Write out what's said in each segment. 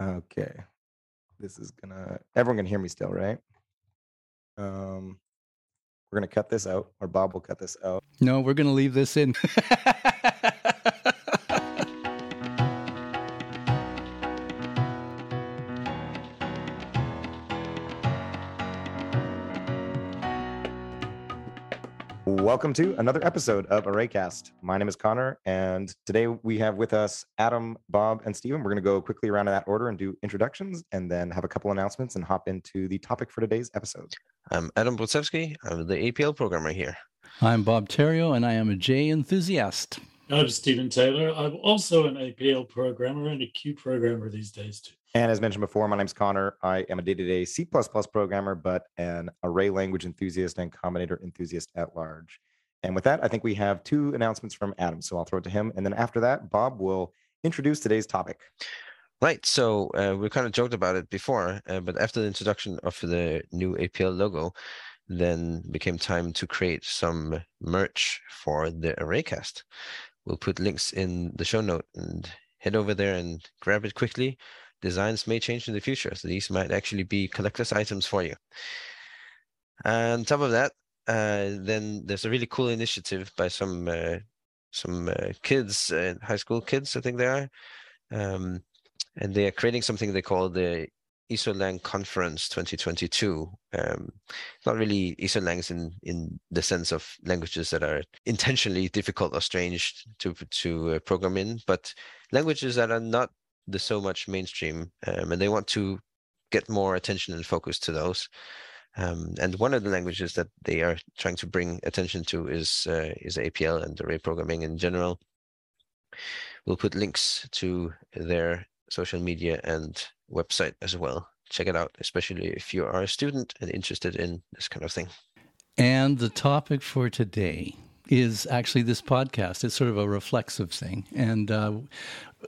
Okay. This is gonna, everyone can hear me still, right? We're gonna cut this out, or Bob will cut this out. No, we're gonna leave this in. Welcome to another episode of ArrayCast. My name is Connor, and today we have with us Adam, Bob, and Stephen. We're going to go quickly around in that order and do introductions, and then have a couple announcements and hop into the topic for today's episode. I'm Adám Brudzewsky. I'm the APL programmer here. I'm Bob Theriault, and I am a J enthusiast. I'm Stephen Taylor. I'm also an APL programmer and a Q programmer these days, too. And as mentioned before, my name's Connor. I am a day-to-day C++ programmer, but an array language enthusiast and combinator enthusiast at large. And with that, I think we have two announcements from Adam, so I'll throw it to him. And then after that, Bob will introduce today's topic. Right, so we kind of joked about it before, but after the introduction of the new APL logo, then became time to create some merch for the ArrayCast. We'll put links in the show note and head over there and grab it quickly. Designs may change in the future, so these might actually be collector's items for you. And on top of that, then there's a really cool initiative by some kids, high school kids, I think they are, and they are creating something they call the ESOLang Conference 2022. Not really ESOLangs in the sense of languages that are intentionally difficult or strange to program in, but languages that are not so much mainstream, and they want to get more attention and focus to those. And one of the languages that they are trying to bring attention to is APL and array programming in general. We'll put links to their social media and website as well. Check it out, especially if you are a student and interested in this kind of thing. And the topic for today is actually this podcast. It's sort of a reflexive thing. And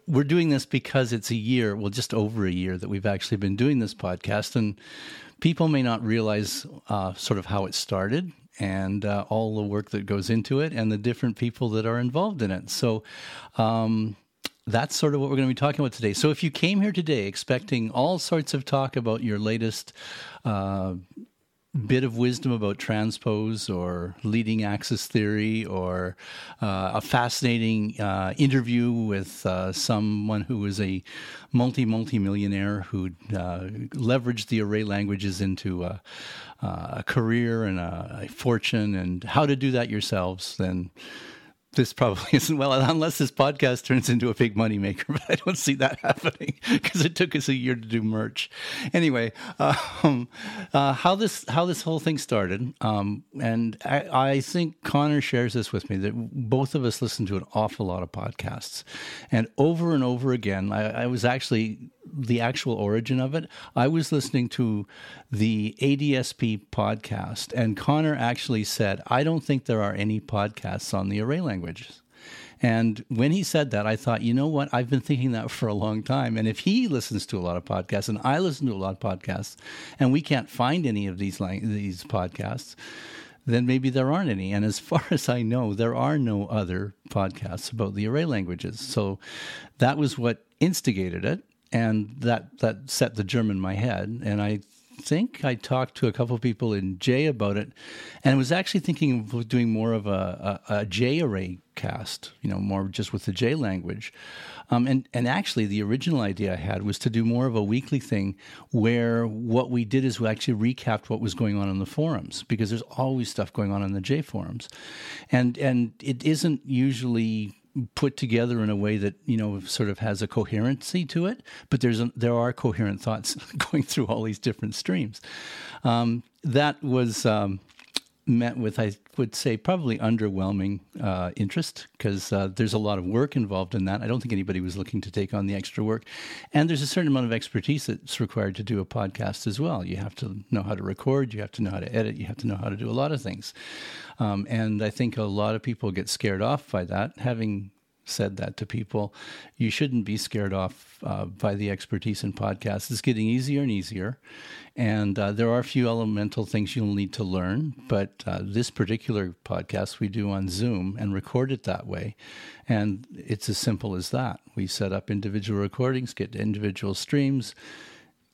we're doing this because it's a year, well, just over a year that we've actually been doing this podcast. And people may not realize sort of how it started and all the work that goes into it and the different people that are involved in it. So that's sort of what we're going to be talking about today. So if you came here today expecting all sorts of talk about your latest bit of wisdom about transpose or leading axis theory or a fascinating interview with someone who was a multi-millionaire who leveraged the array languages into a career and a fortune and how to do that yourselves, then this probably isn't, well, unless this podcast turns into a big moneymaker, but I don't see that happening because it took us a year to do merch. Anyway, how this whole thing started, and I think Connor shares this with me, that both of us listen to an awful lot of podcasts. And over again, I was actually, the actual origin of it, I was listening to the ADSP podcast, and Connor actually said, I don't think there are any podcasts on the array languages. And when he said that, I thought, you know what? I've been thinking that for a long time. And if he listens to a lot of podcasts and I listen to a lot of podcasts and we can't find any of these podcasts, then maybe there aren't any. And as far as I know, there are no other podcasts about the array languages. So that was what instigated it. And that set the germ in my head. And I think I talked to a couple of people in J about it, and I was actually thinking of doing more of a J array cast, you know, more just with the J language. And actually, the original idea I had was to do more of a weekly thing where what we did is we actually recapped what was going on in the forums, because there's always stuff going on in the J forums. And it isn't usually put together in a way that, you know, sort of has a coherency to it, but there are coherent thoughts going through all these different streams. That was met with, I would say, probably underwhelming interest, because there's a lot of work involved in that. I don't think anybody was looking to take on the extra work. And there's a certain amount of expertise that's required to do a podcast as well. You have to know how to record, you have to know how to edit, you have to know how to do a lot of things. And I think a lot of people get scared off by that, having said that to people. You shouldn't be scared off by the expertise in podcasts. It's getting easier and easier. And there are a few elemental things you'll need to learn, but this particular podcast we do on Zoom and record it that way. And it's as simple as that. We set up individual recordings, get individual streams,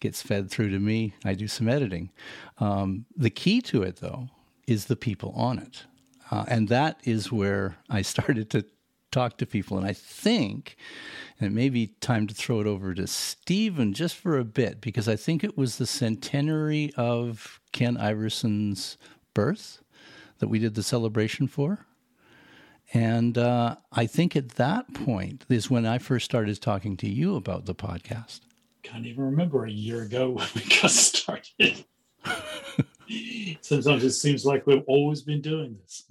gets fed through to me. I do some editing. The key to it, though, is the people on it. And that is where I started to talk to people. And I think, and it may be time to throw it over to Stephen just for a bit, because I think it was the centenary of Ken Iverson's birth that we did the celebration for. And I think at that point is when I first started talking to you about the podcast. Can't even remember a year ago when we got started. Sometimes it seems like we've always been doing this.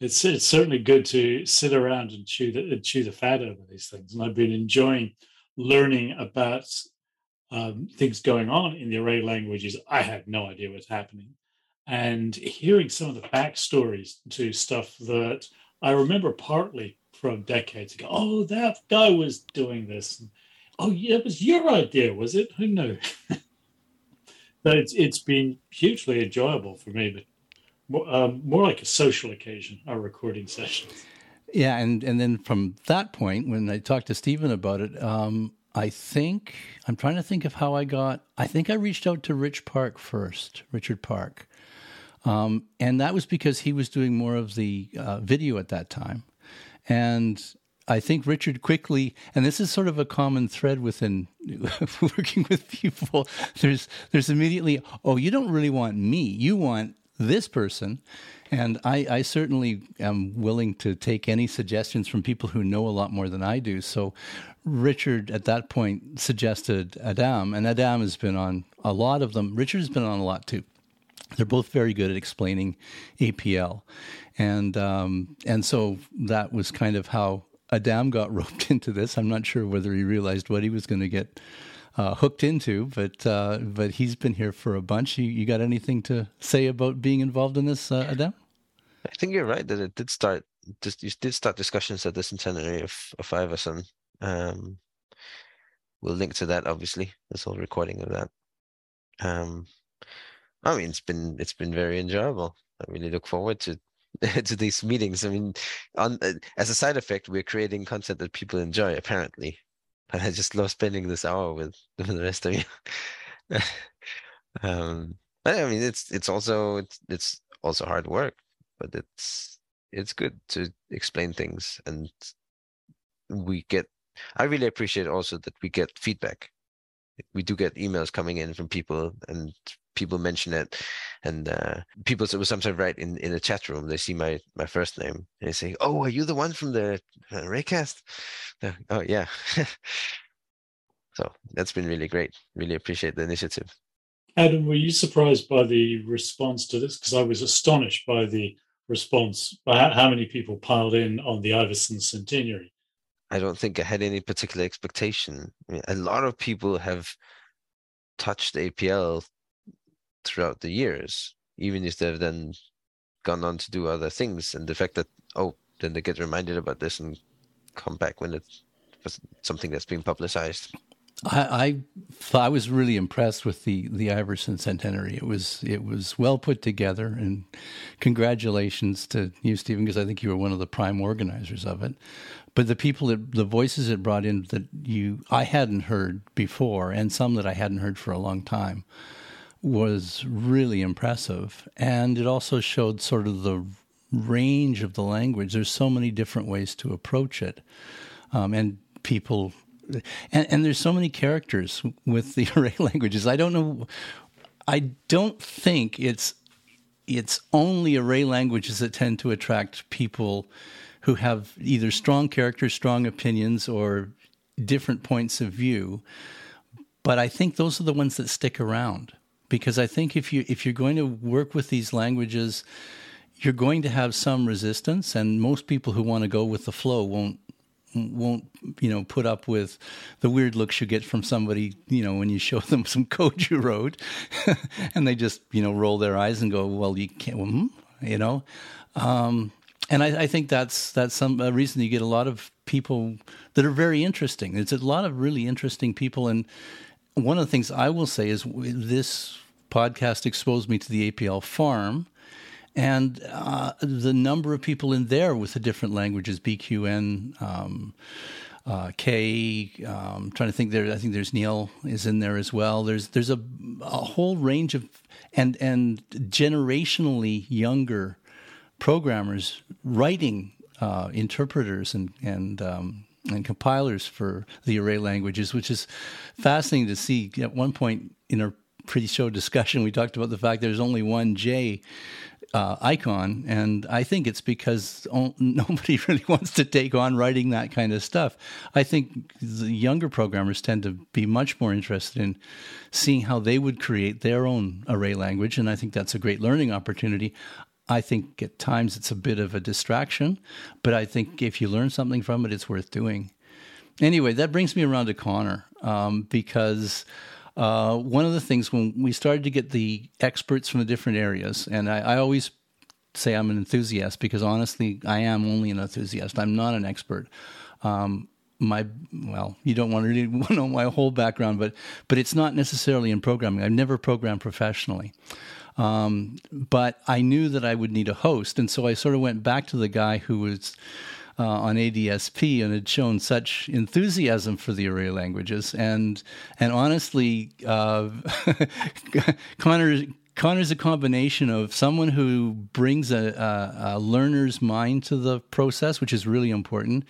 It's certainly good to sit around and chew the fat over these things. And I've been enjoying learning about things going on in the array languages. I had no idea what's happening. And hearing some of the backstories to stuff that I remember partly from decades ago. Oh, that guy was doing this. And, oh, yeah, it was your idea, was it? Who knew? But it's been hugely enjoyable for me, but more like a social occasion, our recording sessions. Yeah, and then from that point, when I talked to Stephen about it, I reached out to Richard Park. And that was because he was doing more of the video at that time. And I think Richard quickly, and this is sort of a common thread within working with people, there's immediately, oh, you don't really want me, you want this person. And I certainly am willing to take any suggestions from people who know a lot more than I do. So Richard, at that point, suggested Adám, and Adám has been on a lot of them. Richard's been on a lot, too. They're both very good at explaining APL. And so that was kind of how Adám got roped into this. I'm not sure whether he realized what he was going to get hooked into, but he's been here for a bunch. You got anything to say about being involved in this, Adám? I think you're right that it did start. You did start discussions at the centenary of Iverson. We'll link to that, obviously. This whole recording of that. I mean, it's been very enjoyable. I really look forward to these meetings. I mean, as a side effect, we're creating content that people enjoy, apparently. And I just love spending this hour with the rest of you. I mean, it's also hard work, but it's good to explain things, and I really appreciate also that we get feedback. We do get emails coming in from people, and people mention it, and people sometimes write in the chat room. They see my first name and they say, "Oh, are you the one from the ArrayCast?" Oh, yeah. So that's been really great. Really appreciate the initiative. Adám, were you surprised by the response to this? Because I was astonished by the response, by how many people piled in on the Iverson centenary. I don't think I had any particular expectation. I mean, a lot of people have touched APL throughout the years, even if they've then gone on to do other things. And the fact that, then they get reminded about this and come back when it's something that's been publicized. I was really impressed with the Iverson centenary. It was well put together, and congratulations to you, Stephen, because I think you were one of the prime organizers of it. But the people, the voices it brought in that I hadn't heard before, and some that I hadn't heard for a long time, was really impressive. And it also showed sort of the range of the language. There's so many different ways to approach it, and people. And there's so many characters with the array languages. I don't think it's only array languages that tend to attract people who have either strong characters, strong opinions, or different points of view. But I think those are the ones that stick around, because I think if you're going to work with these languages, you're going to have some resistance, and most people who want to go with the flow won't put up with the weird looks you get from somebody when you show them some code you wrote, and they just roll their eyes and go, well, you can't. And I think that's some reason you get a lot of people that are very interesting. It's a lot of really interesting people. And one of the things I will say is this podcast exposed me to the APL Farm. And the number of people in there with the different languages, BQN, K, I'm trying to think there. I think there's Neil is in there as well. There's a whole range of and generationally younger programmers writing interpreters and compilers for the array languages, which is fascinating to see. At one point in our pre-show discussion, we talked about the fact there's only one J icon, and I think it's because nobody really wants to take on writing that kind of stuff. I think the younger programmers tend to be much more interested in seeing how they would create their own array language, and I think that's a great learning opportunity. I think at times it's a bit of a distraction, but I think if you learn something from it, it's worth doing. Anyway, that brings me around to Connor, because one of the things when we started to get the experts from the different areas, and I always say I'm an enthusiast because honestly, I am only an enthusiast. I'm not an expert. You don't want to really know my whole background, but it's not necessarily in programming. I've never programmed professionally. But I knew that I would need a host, and so I sort of went back to the guy who was on ADSP and had shown such enthusiasm for the array languages. And honestly, Connor's a combination of someone who brings a learner's mind to the process, which is really important,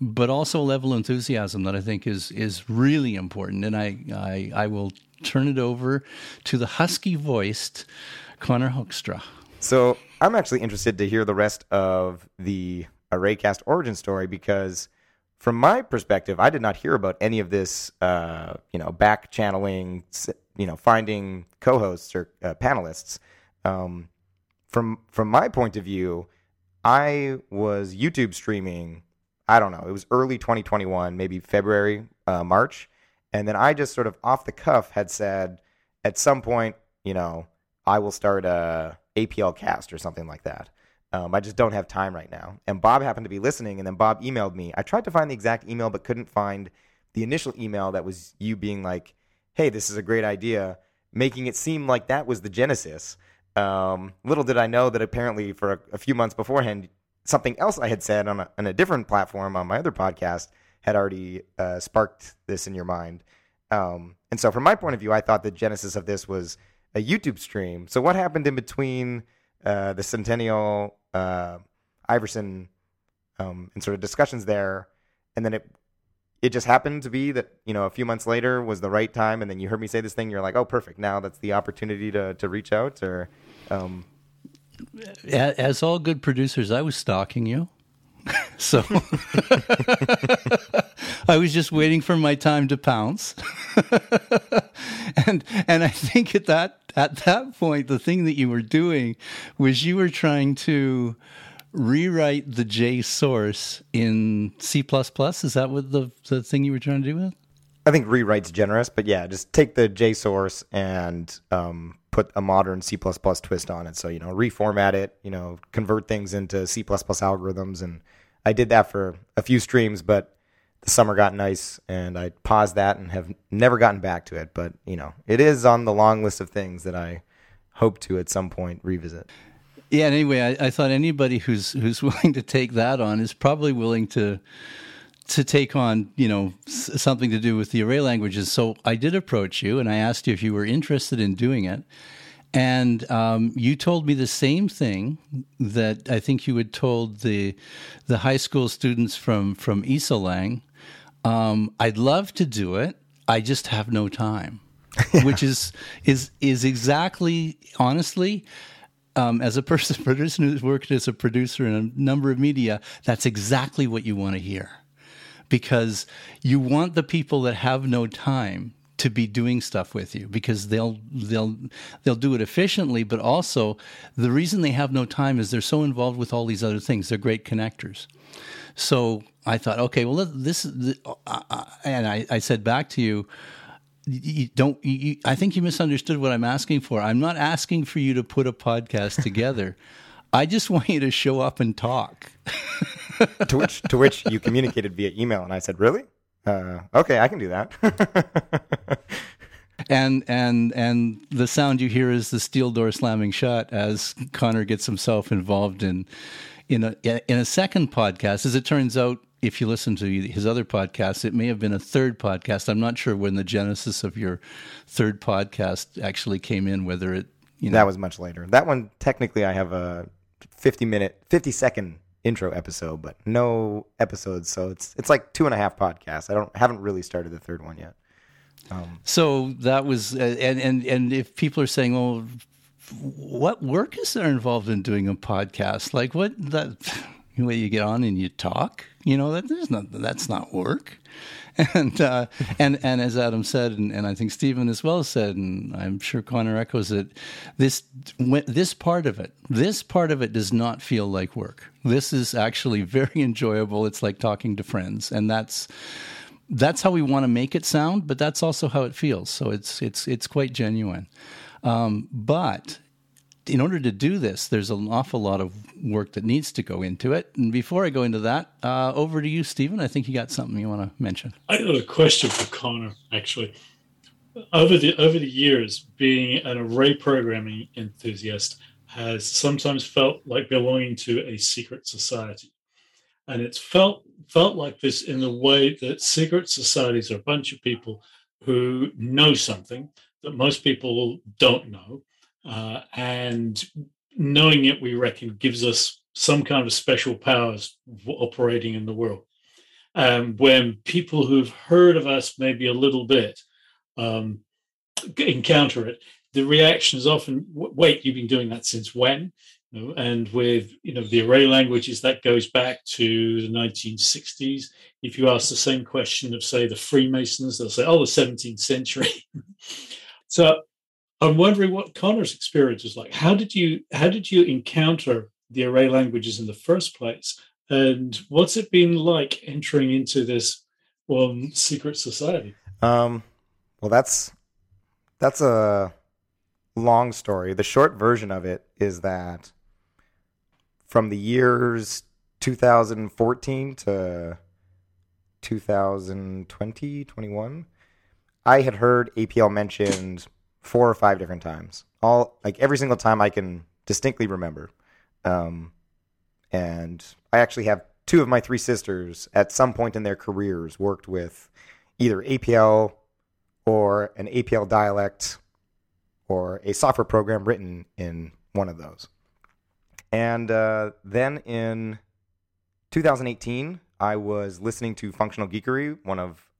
but also a level of enthusiasm that I think is really important. And I will turn it over to the husky-voiced Connor Hoekstra. So I'm actually interested to hear the rest of the ArrayCast origin story, because from my perspective, I did not hear about any of this, back channeling, finding co-hosts or panelists. From my point of view, I was YouTube streaming. I don't know. It was early 2021, maybe February, March. And then I just sort of off the cuff had said, at some point, I will start a APL cast or something like that. I just don't have time right now. And Bob happened to be listening, and then Bob emailed me. I tried to find the exact email, but couldn't find the initial email that was you being like, hey, this is a great idea, making it seem like that was the genesis. Little did I know that apparently for a few months beforehand, something else I had said on a different platform on my other podcast had already sparked this in your mind. And so from my point of view, I thought the genesis of this was a YouTube stream. So what happened in between the Centennial Iverson and sort of discussions there? And then it just happened to be that, a few months later was the right time. And then you heard me say this thing. You're like, oh, perfect. Now that's the opportunity to reach out or... As all good producers, I was stalking you. So I was just waiting for my time to pounce. And I think at that point, the thing that you were doing was you were trying to rewrite the J source in C++. Is that what the thing you were trying to do with? I think rewrite's generous, but yeah, just take the J source and put a modern C++ twist on it. So, reformat it, convert things into C++ algorithms. And I did that for a few streams, but the summer got nice and I paused that and have never gotten back to it. But, it is on the long list of things that I hope to at some point revisit. Yeah, and anyway, I thought anybody who's willing to take that on is probably willing to take on, something to do with the array languages. So I did approach you and I asked you if you were interested in doing it. And you told me the same thing that I think you had told the high school students from ESOLang. I'd love to do it. I just have no time, which is exactly, honestly, as a person who's worked as a producer in a number of media, that's exactly what you want to hear. Because you want the people that have no time to be doing stuff with you, because they'll do it efficiently, but also the reason they have no time is they're so involved with all these other things. They're great connectors. So I thought, okay, well, I said back to you, I think you misunderstood what I'm asking for. I'm not asking for you to put a podcast together. I just want you to show up and talk. to which you communicated via email, and I said, really? Okay, I can do that. And the sound you hear is the steel door slamming shut as Connor gets himself involved in a second podcast. As it turns out, if you listen to his other podcast, it may have been a third podcast. I'm not sure when the genesis of your third podcast actually came in, whether it, you know. That was much later. That one, technically, I have a 50-second intro episode, but no episodes. So it's like 2.5 podcasts. I haven't really started the third one yet. So that was, and if people are saying, well, what work is there involved in doing a podcast? Like what that way you get on and you talk, you know, that's not work. And as Adam said, and I think Stephen as well said, and I'm sure Connor echoes it, this part of it does not feel like work. This is actually very enjoyable. It's like talking to friends, and that's how we want to make it sound, but that's also how it feels. So it's quite genuine. But in order to do this, there's an awful lot of work that needs to go into it. And before I go into that, over to you, Stephen. I think you got something you want to mention. I got a question for Connor, actually. Over the years, being an array programming enthusiast has sometimes felt like belonging to a secret society. And it's felt like this in the way that secret societies are a bunch of people who know something that most people don't know. And knowing it, we reckon, gives us some kind of special powers operating in the world. When people who've heard of us maybe a little bit encounter it, the reaction is often, wait, you've been doing that since when? And with, you know, the array languages, that goes back to the 1960s. If you ask the same question of, say, the Freemasons, they'll say, oh, the 17th century. So I'm wondering what Connor's experience was like. How did you encounter the array languages in the first place? And what's it been like entering into this secret society? Well, that's a long story. The short version of it is that from the years 2014 to 2020, 21, I had heard APL mentioned 4 or 5 different times. All like every single time I can distinctly remember. And I actually have 2 of my 3 sisters at some point in their careers worked with either APL or an APL dialect or a software program written in one of those. And then in 2018, I was listening to Functional Geekery,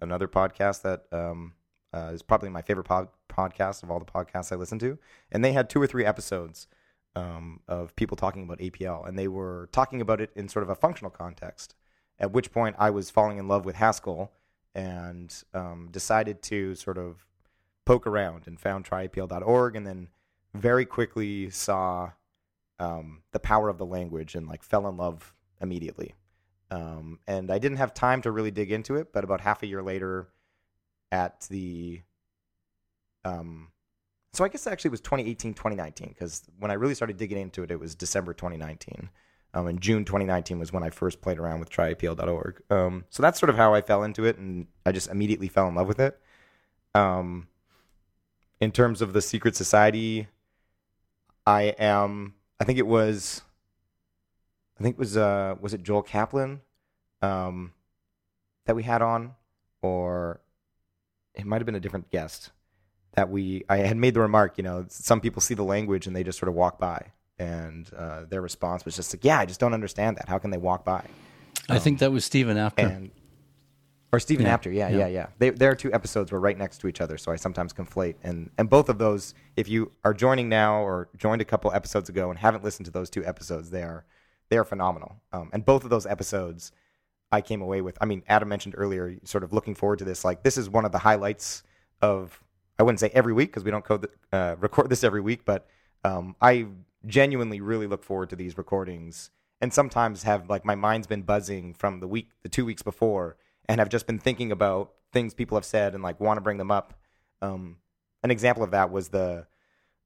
another podcast that is probably my favorite podcast of all the podcasts I listen to. And they had 2 or 3 episodes of people talking about APL. And they were talking about it in sort of a functional context, at which point I was falling in love with Haskell and decided to sort of poke around and found tryapl.org, and then very quickly saw the power of the language and like fell in love immediately. And I didn't have time to really dig into it, but about half a year later at the so I guess actually it was 2018, 2019, because when I really started digging into it, it was December 2019. And June 2019 was when I first played around with tryapl.org. So that's sort of how I fell into it, and I just immediately fell in love with it. In terms of the secret society, I think it was Joel Kaplan that we had on, or it might have been a different guest that I had made the remark, you know, some people see the language and they just sort of walk by, and their response was just like, yeah, I just don't understand that. How can they walk by? I think that was Stephen Apter. Or Stephen Apter, yeah. Their 2 episodes were right next to each other, so I sometimes conflate. And both of those, if you are joining now or joined a couple episodes ago and haven't listened to those 2 episodes, they are phenomenal. And both of those episodes I came away with. I mean, Adam mentioned earlier sort of looking forward to this. Like, this is one of the highlights of, I wouldn't say every week because we don't record this every week, but I genuinely really look forward to these recordings, and sometimes have, like, my mind's been buzzing from the 2 weeks before, and I've just been thinking about things people have said and like want to bring them up. An example of that was the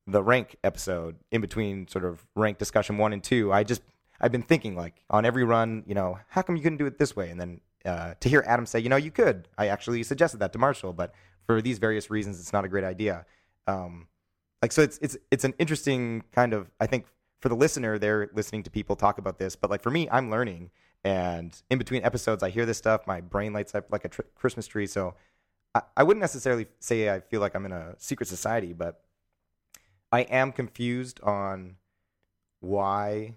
the rank episode, in between sort of rank discussion 1 and 2, I've been thinking, like, on every run, you know, how come you couldn't do it this way? And then to hear Adam say, you know, you could. I actually suggested that to Marshall, but for these various reasons, it's not a great idea. So it's an interesting kind of, I think, for the listener, they're listening to people talk about this, but, like, for me, I'm learning. And in between episodes, I hear this stuff. My brain lights up like a Christmas tree. So I wouldn't necessarily say I feel like I'm in a secret society, but I am confused on why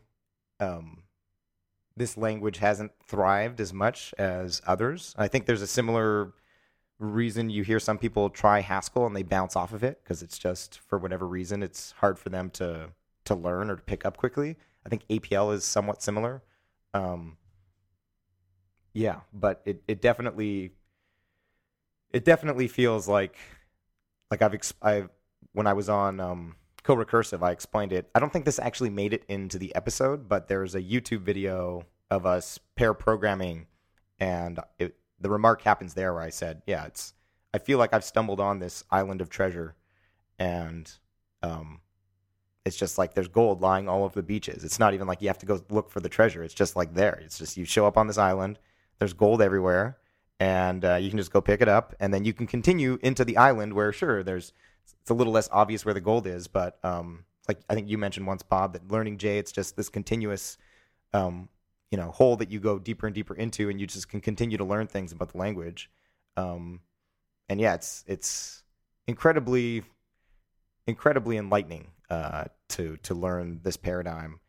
this language hasn't thrived as much as others. I think there's a similar reason you hear some people try Haskell and they bounce off of it because it's just, for whatever reason, it's hard for them to learn or to pick up quickly. I think APL is somewhat similar. But it definitely feels like I've when I was on co-recursive, I explained it. I don't think this actually made it into the episode, but there's a YouTube video of us pair programming, and the remark happens there where I said, I feel like I've stumbled on this island of treasure, and it's just like there's gold lying all over the beaches. It's not even like you have to go look for the treasure. It's just like there. It's just you show up on this island. There's gold everywhere, and you can just go pick it up, and then you can continue into the island where, sure, it's a little less obvious where the gold is, but like I think you mentioned once, Bob, that learning J, it's just this continuous hole that you go deeper and deeper into, and you just can continue to learn things about the language. It's incredibly enlightening to learn this paradigm.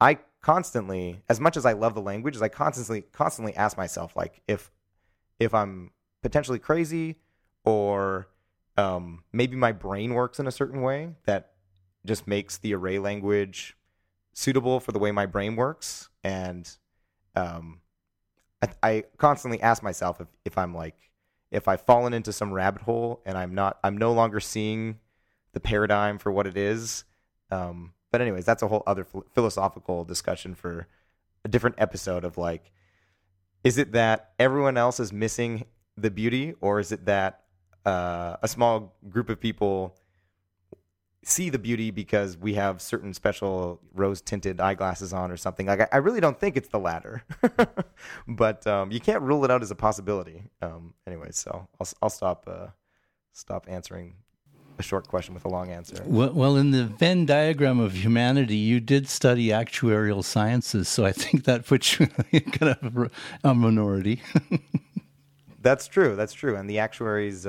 I constantly, as much as I love the language, I constantly ask myself, like, if I'm potentially crazy, or maybe my brain works in a certain way that just makes the array language suitable for the way my brain works. And I constantly ask myself if I'm like, if I've fallen into some rabbit hole and I'm no longer seeing the paradigm for what it is. But anyways, that's a whole other philosophical discussion for a different episode of, like, is it that everyone else is missing the beauty, or is it that a small group of people see the beauty because we have certain special rose-tinted eyeglasses on or something? Like, I really don't think it's the latter, but you can't rule it out as a possibility. Anyways, so I'll stop answering a short question with a long answer. Well, in the Venn diagram of humanity, you did study actuarial sciences, so I think that puts you in kind of a minority. That's true. And the actuaries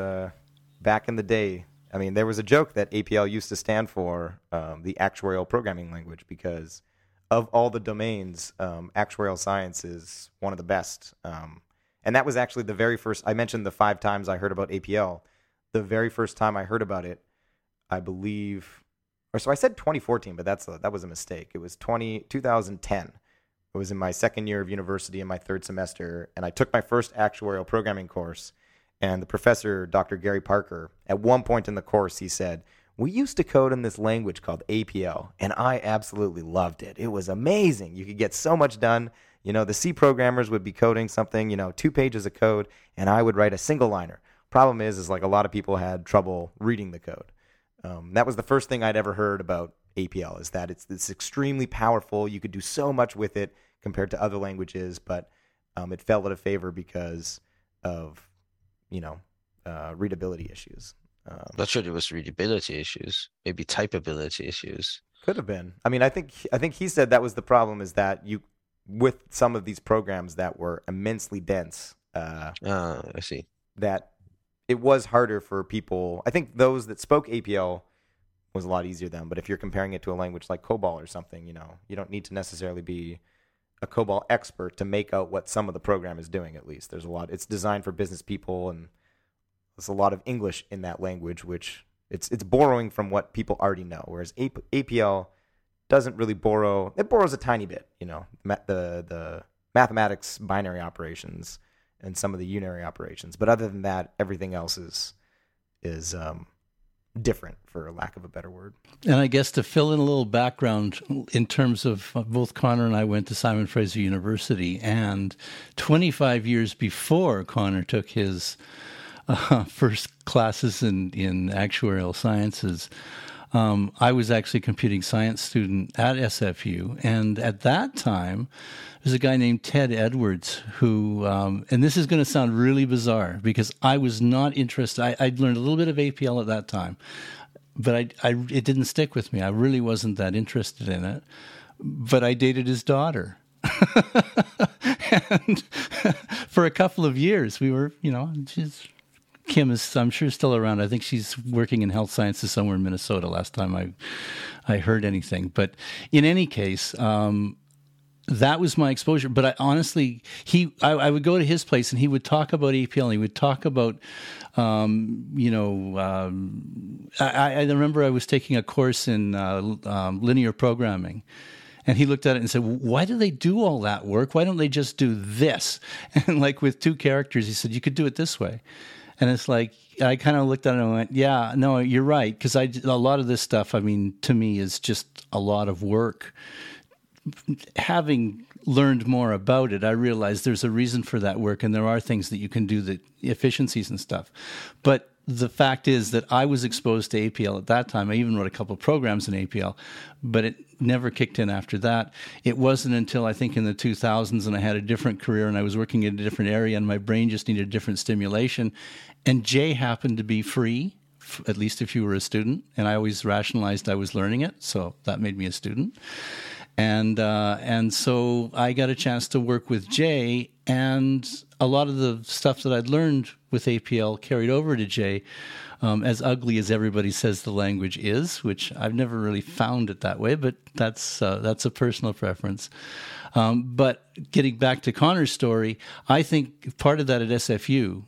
back in the day, I mean, there was a joke that APL used to stand for the actuarial programming language, because of all the domains, actuarial science is one of the best. And that was actually the very first, I mentioned the 5 times I heard about APL. The very first time I heard about it, I believe, or so I said 2014, but that was a mistake. It was 2010. It was in my second year of university, in my third semester, and I took my first actuarial programming course, and the professor, Dr. Gary Parker, at one point in the course, he said, we used to code in this language called APL, and I absolutely loved it. It was amazing. You could get so much done. You know, the C programmers would be coding something, 2 pages of code, and I would write a single liner. Problem is like a lot of people had trouble reading the code. That was the first thing I'd ever heard about APL, is that it's extremely powerful. You could do so much with it compared to other languages, but it fell out of favor because of, readability issues. Not sure it was readability issues, maybe typeability issues. Could have been. I mean, I think he said that was the problem, is that you, with some of these programs that were immensely dense. I see. That it was harder for people. I think those that spoke APL was a lot easier then, but if you're comparing it to a language like COBOL or something, you don't need to necessarily be a COBOL expert to make out what some of the program is doing, at least. There's a lot. It's designed for business people, and there's a lot of English in that language, which it's borrowing from what people already know, whereas APL doesn't really borrow. It borrows a tiny bit, the mathematics binary operations and some of the unary operations. But other than that, everything else is different, for lack of a better word. And I guess to fill in a little background, in terms of both Connor and I went to Simon Fraser University, and 25 years before Connor took his first classes in actuarial sciences, I was actually a computing science student at SFU. And at that time, there's a guy named Ted Edwards who, and this is going to sound really bizarre because I was not interested. I'd learned a little bit of APL at that time, but it didn't stick with me. I really wasn't that interested in it. But I dated his daughter. And for a couple of years, we were, Kim is, I'm sure, still around. I think she's working in health sciences somewhere in Minnesota last time I heard anything. But in any case, that was my exposure. But I honestly, I would go to his place and he would talk about APL. And he would talk about, I remember I was taking a course in linear programming. And he looked at it and said, why do they do all that work? Why don't they just do this? And like with two characters, he said, you could do it this way. And it's like, I kind of looked at it and went, yeah, no, you're right. Because a lot of this stuff, I mean, to me is just a lot of work. Having learned more about it, I realized there's a reason for that work. And there are things that you can do, that efficiencies and stuff. But the fact is that I was exposed to APL at that time. I even wrote a couple of programs in APL, but it never kicked in after that. It wasn't until I think in the 2000s, and I had a different career and I was working in a different area and my brain just needed a different stimulation. And J happened to be free, at least if you were a student. And I always rationalized I was learning it. So that made me a student. And so I got a chance to work with J, and a lot of the stuff that I'd learned with APL carried over to J, as ugly as everybody says the language is, which I've never really found it that way, but that's a personal preference. But getting back to Connor's story, I think part of that at SFU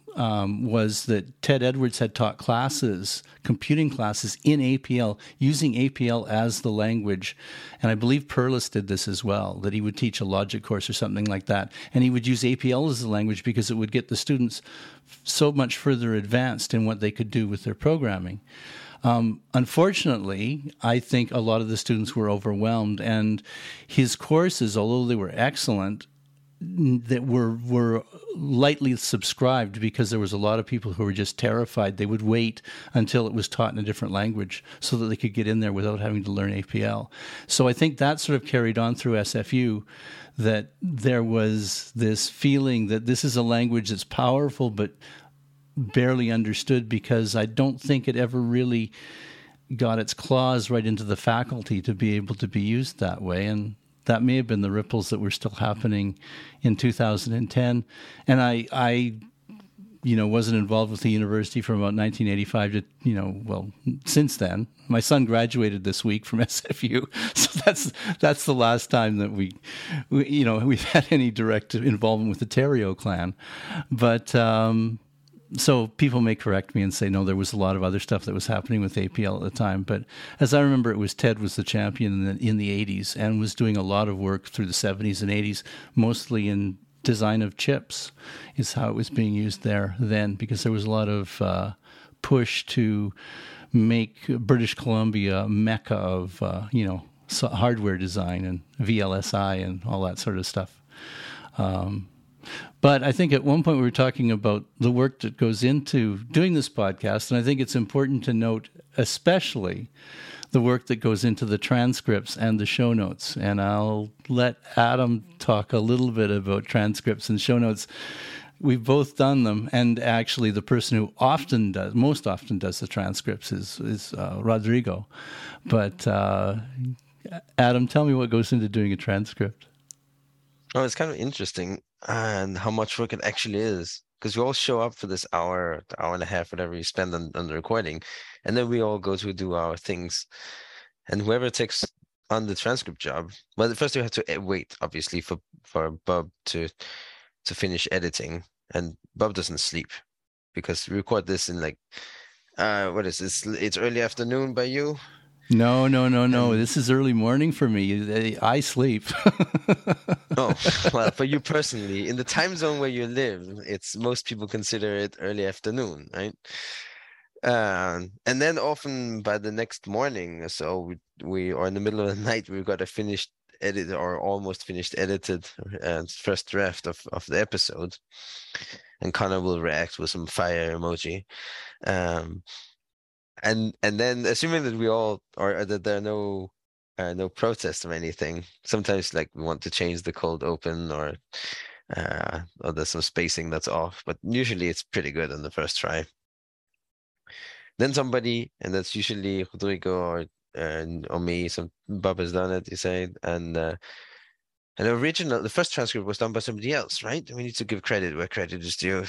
was that Ted Edwards had taught classes, computing classes in APL, using APL as the language. And I believe Perlis did this as well, that he would teach a logic course or something like that. And he would use APL as the language because it would get the students so much further advanced in what they could do with their programming. Unfortunately, I think a lot of the students were overwhelmed, and his courses, although they were excellent, that were lightly subscribed because there was a lot of people who were just terrified. They would wait until it was taught in a different language so that they could get in there without having to learn APL. So I think that sort of carried on through SFU, that there was this feeling that this is a language that's powerful but barely understood, because I don't think it ever really got its claws right into the faculty to be able to be used that way. And that may have been the ripples that were still happening in 2010. And I wasn't involved with the university from about 1985 to, since then. My son graduated this week from SFU. So that's the last time that we've had any direct involvement with the Theriault clan. But, so people may correct me and say, no, there was a lot of other stuff that was happening with APL at the time. But as I remember, it was Ted was the champion in the 80s and was doing a lot of work through the 70s and 80s, mostly in design of chips is how it was being used there then, because there was a lot of push to make British Columbia a mecca of, hardware design and VLSI and all that sort of stuff. But I think at one point we were talking about the work that goes into doing this podcast, and I think it's important to note especially the work that goes into the transcripts and the show notes. And I'll let Adam talk a little bit about transcripts and show notes. We've both done them, and actually the person who most often does the transcripts is Rodrigo. But Adam, tell me what goes into doing a transcript. Oh, it's kind of interesting. And how much work it actually is, because we all show up for this hour, hour and a half, whatever you spend on the recording, and then we all go to do our things, and whoever takes on the transcript job, well, first you have to wait, obviously, for Bob to finish editing, and Bob doesn't sleep, because we record this in like, what is this? It's early afternoon by you. No. This is early morning for me. I sleep. Oh, well, for you personally, in the time zone where you live, it's most people consider it early afternoon, right? And then often by the next morning or so, we are in the middle of the night, we've got a finished edit or almost finished edited first draft of the episode. And Connor will react with some fire emoji. And then assuming that we all are, that there are no protests or anything, sometimes like we want to change the cold open or there's some spacing that's off, but usually it's pretty good on the first try. Then somebody, and that's usually Rodrigo or me, some Bob has done it, you say, and the first transcript was done by somebody else, right? We need to give credit where credit is due.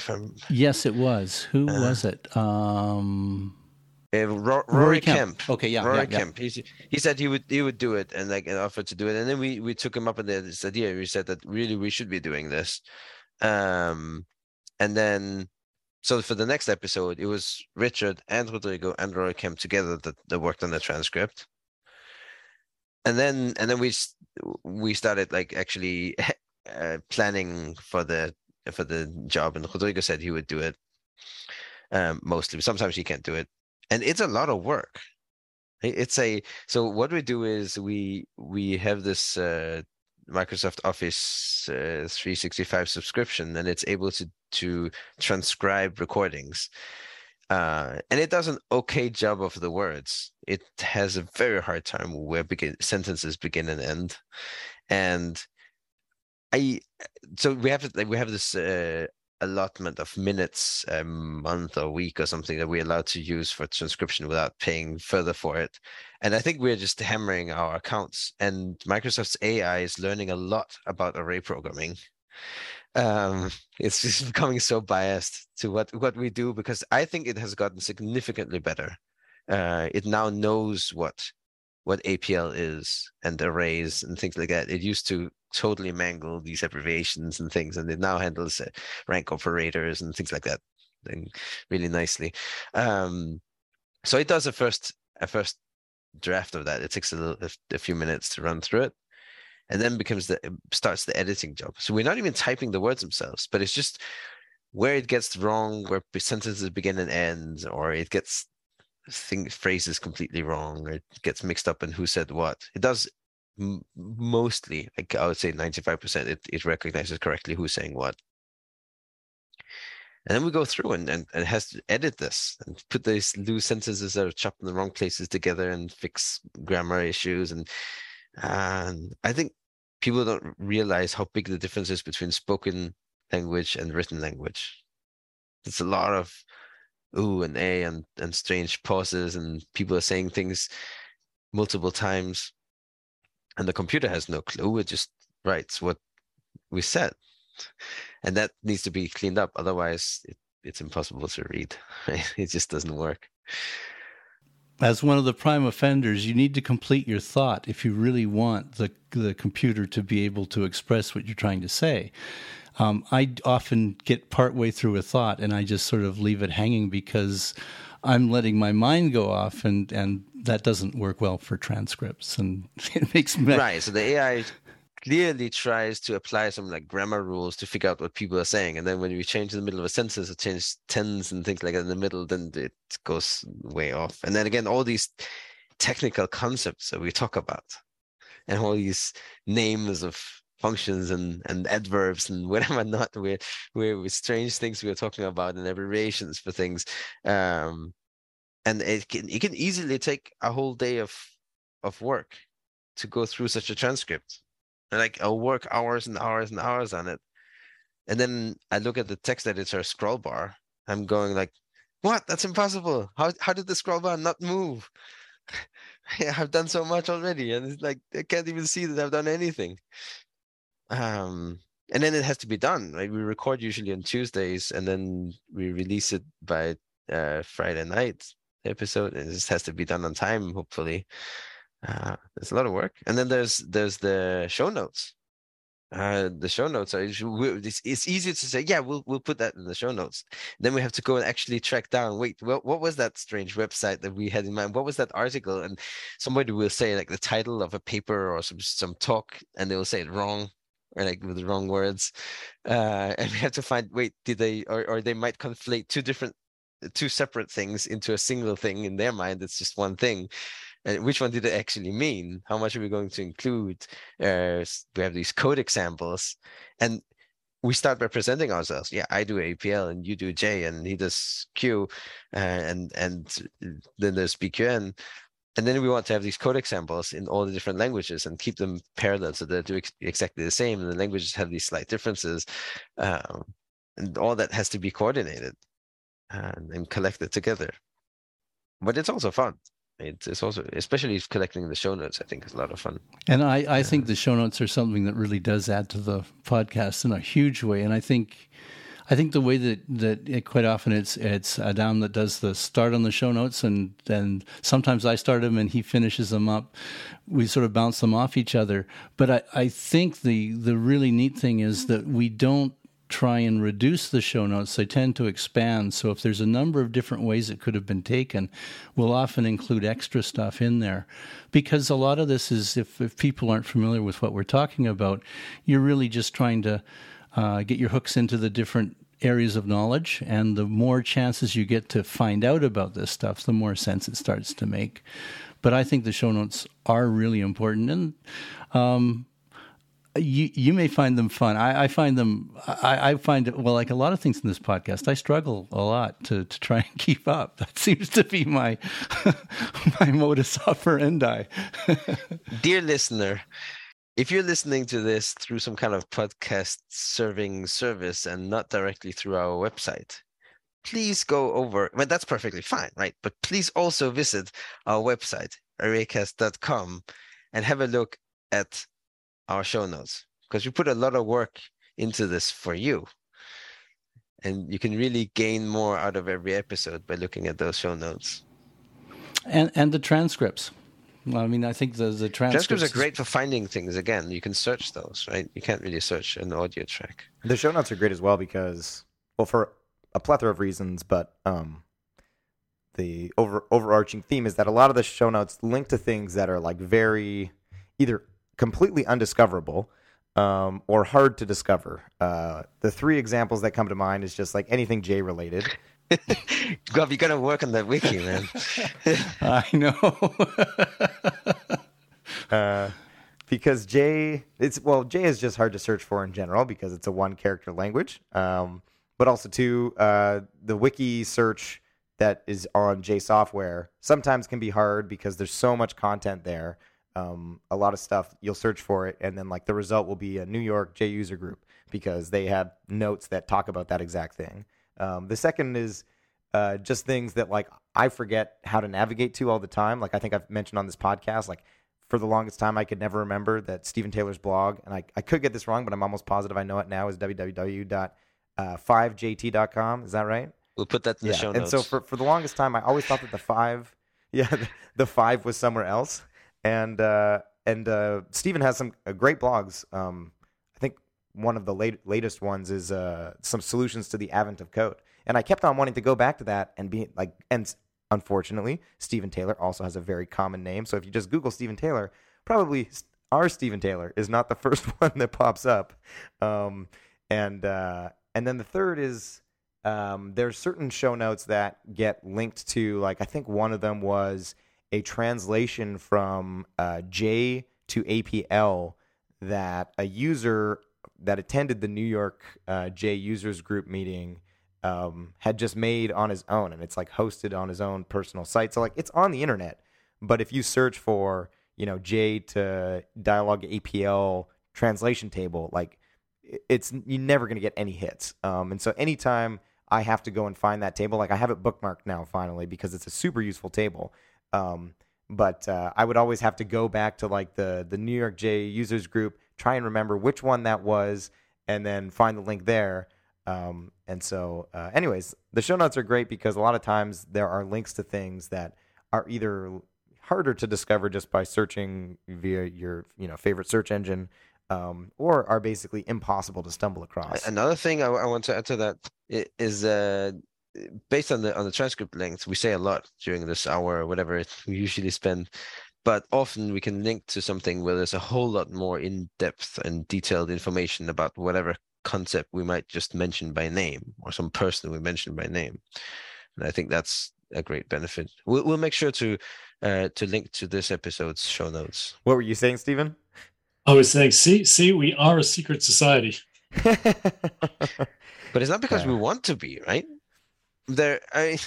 Yes, it was. Who was it? Rory Kemp. Okay, yeah, Rory Kemp. Yeah. He said he would do it and offered to do it, and then we took him up on this idea. We said that really we should be doing this, and then so for the next episode it was Richard and Rodrigo and Rory Kemp together that worked on the transcript, and then we started actually planning for the job, and Rodrigo said he would do it. Mostly, sometimes he can't do it. And it's a lot of work. So what we do is we have this Microsoft Office 365 subscription, and it's able to transcribe recordings. And it does an okay job of the words. It has a very hard time where sentences begin and end. And we have this allotment of minutes a month or week or something that we're allowed to use for transcription without paying further for it. And I think we're just hammering our accounts, and Microsoft's AI is learning a lot about array programming. It's just becoming so biased to what we do, because I think it has gotten significantly better. It now knows what APL is and arrays and things like that. It used to totally mangle these abbreviations and things, and it now handles rank operators and things like that really nicely. So it does a first draft of that. It takes a few minutes to run through it, and then starts the editing job. So we're not even typing the words themselves, but it's just where it gets wrong, where sentences begin and end, or it gets phrases completely wrong, or it gets mixed up in who said what. It does mostly, I would say 95%, it recognizes correctly who's saying what. And then we go through and has to edit this and put these loose sentences that are chopped in the wrong places together and fix grammar issues. And I think people don't realize how big the difference is between spoken language and written language. It's a lot of ooh and eh and strange pauses, and people are saying things multiple times. And the computer has no clue. It just writes what we said. And that needs to be cleaned up. Otherwise, it's impossible to read. Right? It just doesn't work. As one of the prime offenders, you need to complete your thought if you really want the computer to be able to express what you're trying to say. I often get partway through a thought and I just sort of leave it hanging because I'm letting my mind go off, and that doesn't work well for transcripts, and it makes me... Right, so the AI clearly tries to apply some grammar rules to figure out what people are saying, and then when you change in the middle of a sentence or change tense and things like that in the middle, then it goes way off. And then again, all these technical concepts that we talk about, and all these names of functions and adverbs and whatever not, we're strange things we're talking about and abbreviations for things, and it can easily take a whole day of work to go through such a transcript. And I'll work hours and hours and hours on it, and then I look at the text editor scroll bar. I'm going what? That's impossible. How did the scroll bar not move? I've done so much already, and it's I can't even see that I've done anything. And then it has to be done, right? We record usually on Tuesdays, and then we release it by Friday night episode. It just has to be done on time, hopefully. It's a lot of work. And then there's the show notes. The show notes are... It's easy to say, yeah, we'll put that in the show notes. Then we have to go and actually track down, wait, what was that strange website that we had in mind? What was that article? And somebody will say the title of a paper or some talk, and they will say it wrong, or with the wrong words, and we have to find, wait, did they or they might conflate two separate things into a single thing in their mind. It's just one thing, and which one did it actually mean? How much are we going to include? We have these code examples, and we start by presenting ourselves. Yeah, I do APL and you do J and he does Q and then there's BQN. And then we want to have these code examples in all the different languages and keep them parallel so they do exactly the same. And the languages have these slight differences. And all that has to be coordinated and collected together. But it's also fun. It's also, especially collecting the show notes, I think is a lot of fun. And I think the show notes are something that really does add to the podcast in a huge way. And I think the way that it, quite often it's Adám that does the start on the show notes, and then sometimes I start them and he finishes them up. We sort of bounce them off each other. But I think the really neat thing is that we don't try and reduce the show notes. They tend to expand. So if there's a number of different ways it could have been taken, we'll often include extra stuff in there. Because a lot of this is, if people aren't familiar with what we're talking about, you're really just trying to get your hooks into the different areas of knowledge. And the more chances you get to find out about this stuff, the more sense it starts to make. But I think the show notes are really important. And You may find them fun. I find it, well, like a lot of things in this podcast, I struggle a lot to try and keep up. That seems to be my my modus operandi. Dear listener, if you're listening to this through some kind of podcast serving service and not directly through our website, please go over. Well, that's perfectly fine, right? But please also visit our website, ArrayCast.com, and have a look at our show notes, because we put a lot of work into this for you, and you can really gain more out of every episode by looking at those show notes and the transcripts. I mean, I think the transcripts are great for finding things. Again, you can search those, right? You can't really search an audio track. The show notes are great as well because, well, for a plethora of reasons, but the overarching theme is that a lot of the show notes link to things that are like very either completely undiscoverable or hard to discover. The three examples that come to mind is just like anything J related. Gob, you got to work on that wiki, man. I know. Because J is just hard to search for in general because it's a one-character language. But also, too, the wiki search that is on J software sometimes can be hard because there's so much content there. A lot of stuff, you'll search for it, and then like the result will be a New York J user group because they have notes that talk about that exact thing. The second is just things that like I forget how to navigate to all the time. Like I think I've mentioned on this podcast, like for the longest time I could never remember that Stephen Taylor's blog, and I could get this wrong, but I'm almost positive I know it now, is www.5jt.com. Is that right? We'll put that in the show notes. And so for the longest time I always thought that the five was somewhere else. And Stephen has some great blogs. I think one of the latest ones is some solutions to the advent of code. And I kept on wanting to go back to that and be like, and unfortunately, Stephen Taylor also has a very common name. So if you just Google Stephen Taylor, probably our Stephen Taylor is not the first one that pops up. And then the third is there's certain show notes that get linked to, like I think one of them was a translation from J to APL that a user that attended the New York J users group meeting had just made on his own. And it's like hosted on his own personal site. So like it's on the internet, but if you search for, you know, J to Dialog APL translation table, like you're never going to get any hits. And so anytime I have to go and find that table, like I have it bookmarked now finally, because it's a super useful table. But I would always have to go back to like the New York J users group, try and remember which one that was, and then find the link there. And so anyways, the show notes are great because a lot of times there are links to things that are either harder to discover just by searching via your, you know, favorite search engine, or are basically impossible to stumble across. Another thing I want to add to that is based on the transcript length, we say a lot during this hour or whatever we usually spend, but often we can link to something where there's a whole lot more in-depth and detailed information about whatever concept we might just mention by name or some person we mentioned by name. And I think that's a great benefit. We'll make sure to link to this episode's show notes. What were you saying, Stephen? I was saying, see, we are a secret society. But it's not because we want to be, right? I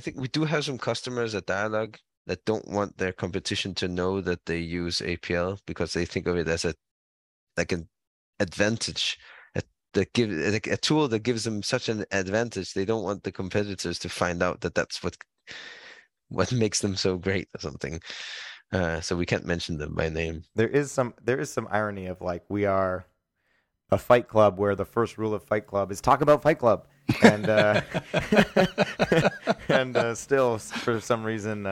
think we do have some customers at Dialog that don't want their competition to know that they use APL because they think of it as an advantage, a tool that gives them such an advantage. They don't want the competitors to find out that that's what makes them so great or something. So we can't mention them by name. There is some irony of like we are a Fight Club where the first rule of Fight Club is talk about Fight Club. And still, for some reason,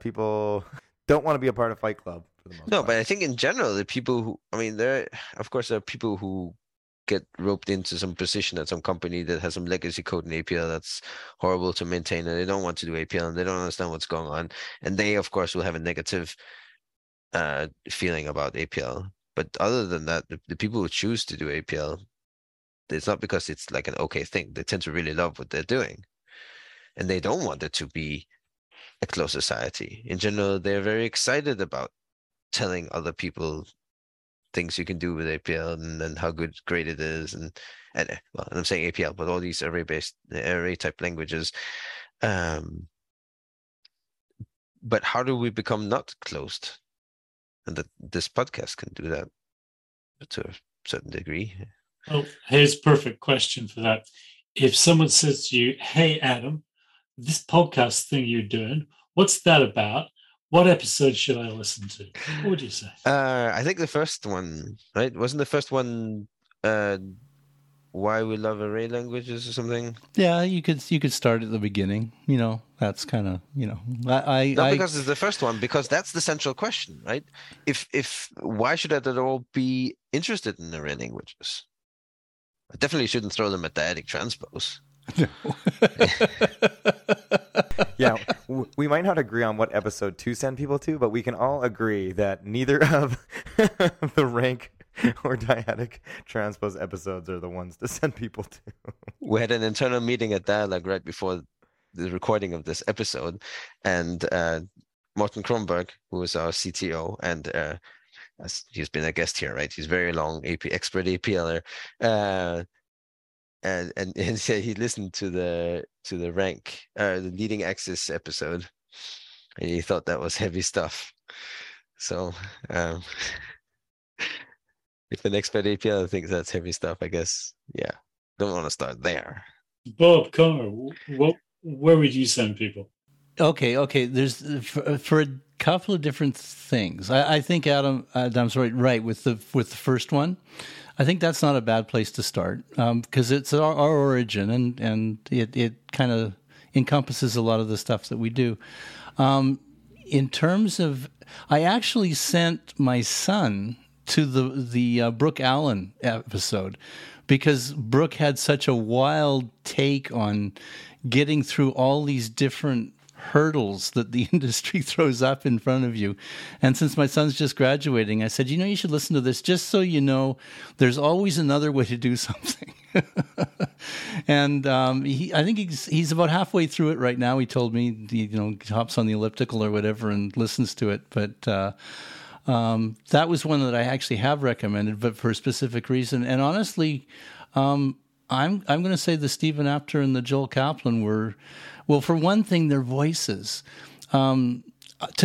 people don't want to be a part of Fight Club. For the most part. But I think in general, the people who, there are people who get roped into some position at some company that has some legacy code in APL that's horrible to maintain, and they don't want to do APL, and they don't understand what's going on, and they, of course, will have a negative feeling about APL. But other than that, the people who choose to do APL, it's not because it's like an okay thing. They tend to really love what they're doing, and they don't want it to be a closed society. In general, they're very excited about telling other people things you can do with APL and how great it is. And I'm saying APL, but all these array type languages. But how do we become not closed? And that this podcast can do that to a certain degree. Well, here's a perfect question for that. If someone says to you, hey, Adam, this podcast thing you're doing, what's that about? What episode should I listen to? What would you say? I think the first one, right? Wasn't the first one Why We Love Array Languages or something? Yeah, you could start at the beginning. That's kind of, because it's the first one, because that's the central question, right? If why should I at all be interested in array languages? I definitely shouldn't throw them at dyadic transpose. No. Yeah, we might not agree on what episode to send people to, but we can all agree that neither of the rank or dyadic transpose episodes are the ones to send people to. We had an internal meeting at Dialog right before the recording of this episode, and Morten Kronberg, who is our CTO, and he's been a guest here, right? He's very long expert APLer. And he listened to the rank, the leading axis episode, and he thought that was heavy stuff. So if an expert APL thinks that's heavy stuff, I guess, don't want to start there. Bob, Connor, where would you send people? Okay. There's for a couple of different things. I think Adam's right with the first one. I think that's not a bad place to start because it's our origin and it kind of encompasses a lot of the stuff that we do. In terms of, I actually sent my son to the Brooke Allen episode because Brooke had such a wild take on getting through all these different hurdles that the industry throws up in front of you. And since my son's just graduating, I said, you should listen to this just so you know there's always another way to do something. And I think he's about halfway through it right now. He told me, he hops on the elliptical or whatever and listens to it. But that was one that I actually have recommended, but for a specific reason. And honestly, I'm going to say the Stephen Apter and the Joel Kaplan were, well, for one thing, their voices. To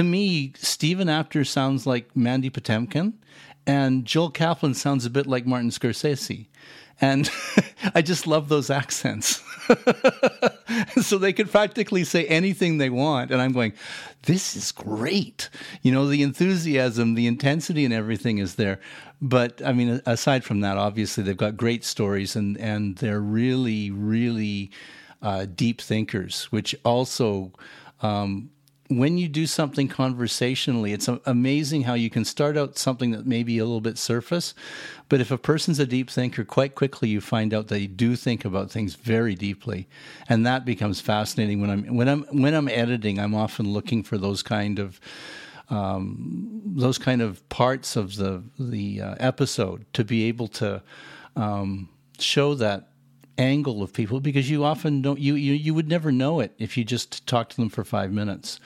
me, Stephen Apter sounds like Mandy Patinkin, and Joel Kaplan sounds a bit like Martin Scorsese. And I just love those accents. So they could practically say anything they want. And I'm going, this is great. The enthusiasm, the intensity and everything is there. But I mean, aside from that, obviously, they've got great stories and they're really, really deep thinkers, which also... when you do something conversationally, it's amazing how you can start out something that may be a little bit surface, but if a person's a deep thinker, quite quickly you find out they do think about things very deeply, and that becomes fascinating. When I'm editing, I'm often looking for those kind of parts of the episode to be able to show that angle of people, because you often don't, you would never know it if you just talk to them for 5 minutes.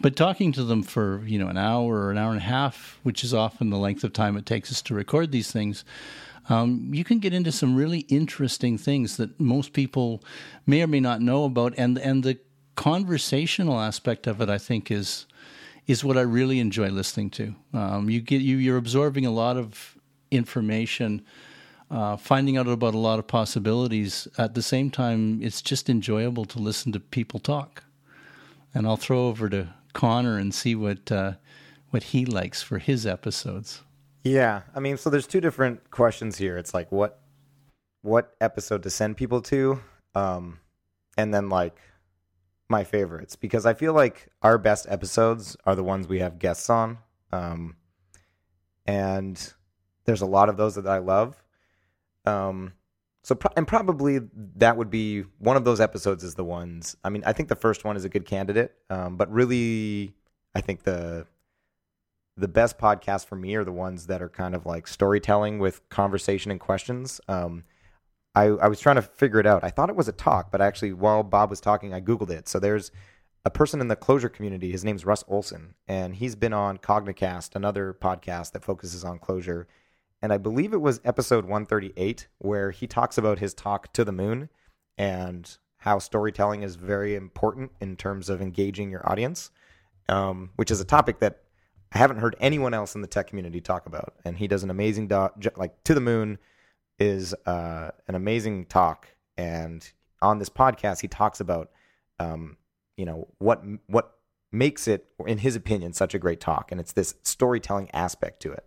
But talking to them for, an hour or an hour and a half, which is often the length of time it takes us to record these things, you can get into some really interesting things that most people may or may not know about. And the conversational aspect of it, I think, is what I really enjoy listening to. You're absorbing a lot of information, finding out about a lot of possibilities. At the same time, it's just enjoyable to listen to people talk. And I'll throw over to Connor and see what he likes for his episodes. Yeah, so there's two different questions here. It's like what episode to send people to, and then like my favorites, because I feel like our best episodes are the ones we have guests on, and there's a lot of those that I love. So probably that would be one of those episodes is the ones. I think the first one is a good candidate, but really I think the best podcasts for me are the ones that are kind of like storytelling with conversation and questions. I was trying to figure it out. I thought it was a talk, but actually while Bob was talking, I Googled it. So there's a person in the closure community. His name's Russ Olson, and he's been on Cognicast, another podcast that focuses on closure. And I believe it was episode 138 where he talks about his talk To the Moon and how storytelling is very important in terms of engaging your audience, which is a topic that I haven't heard anyone else in the tech community talk about. And he does an amazing To the Moon is an amazing talk. And on this podcast, he talks about, what makes it, in his opinion, such a great talk. And it's this storytelling aspect to it.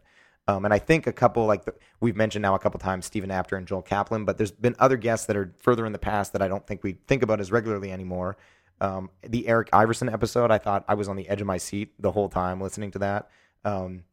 And I think a couple, we've mentioned now a couple times, Stephen Apter and Joel Kaplan, but there's been other guests that are further in the past that I don't think we think about as regularly anymore. The Eric Iverson episode, I thought I was on the edge of my seat the whole time listening to that. And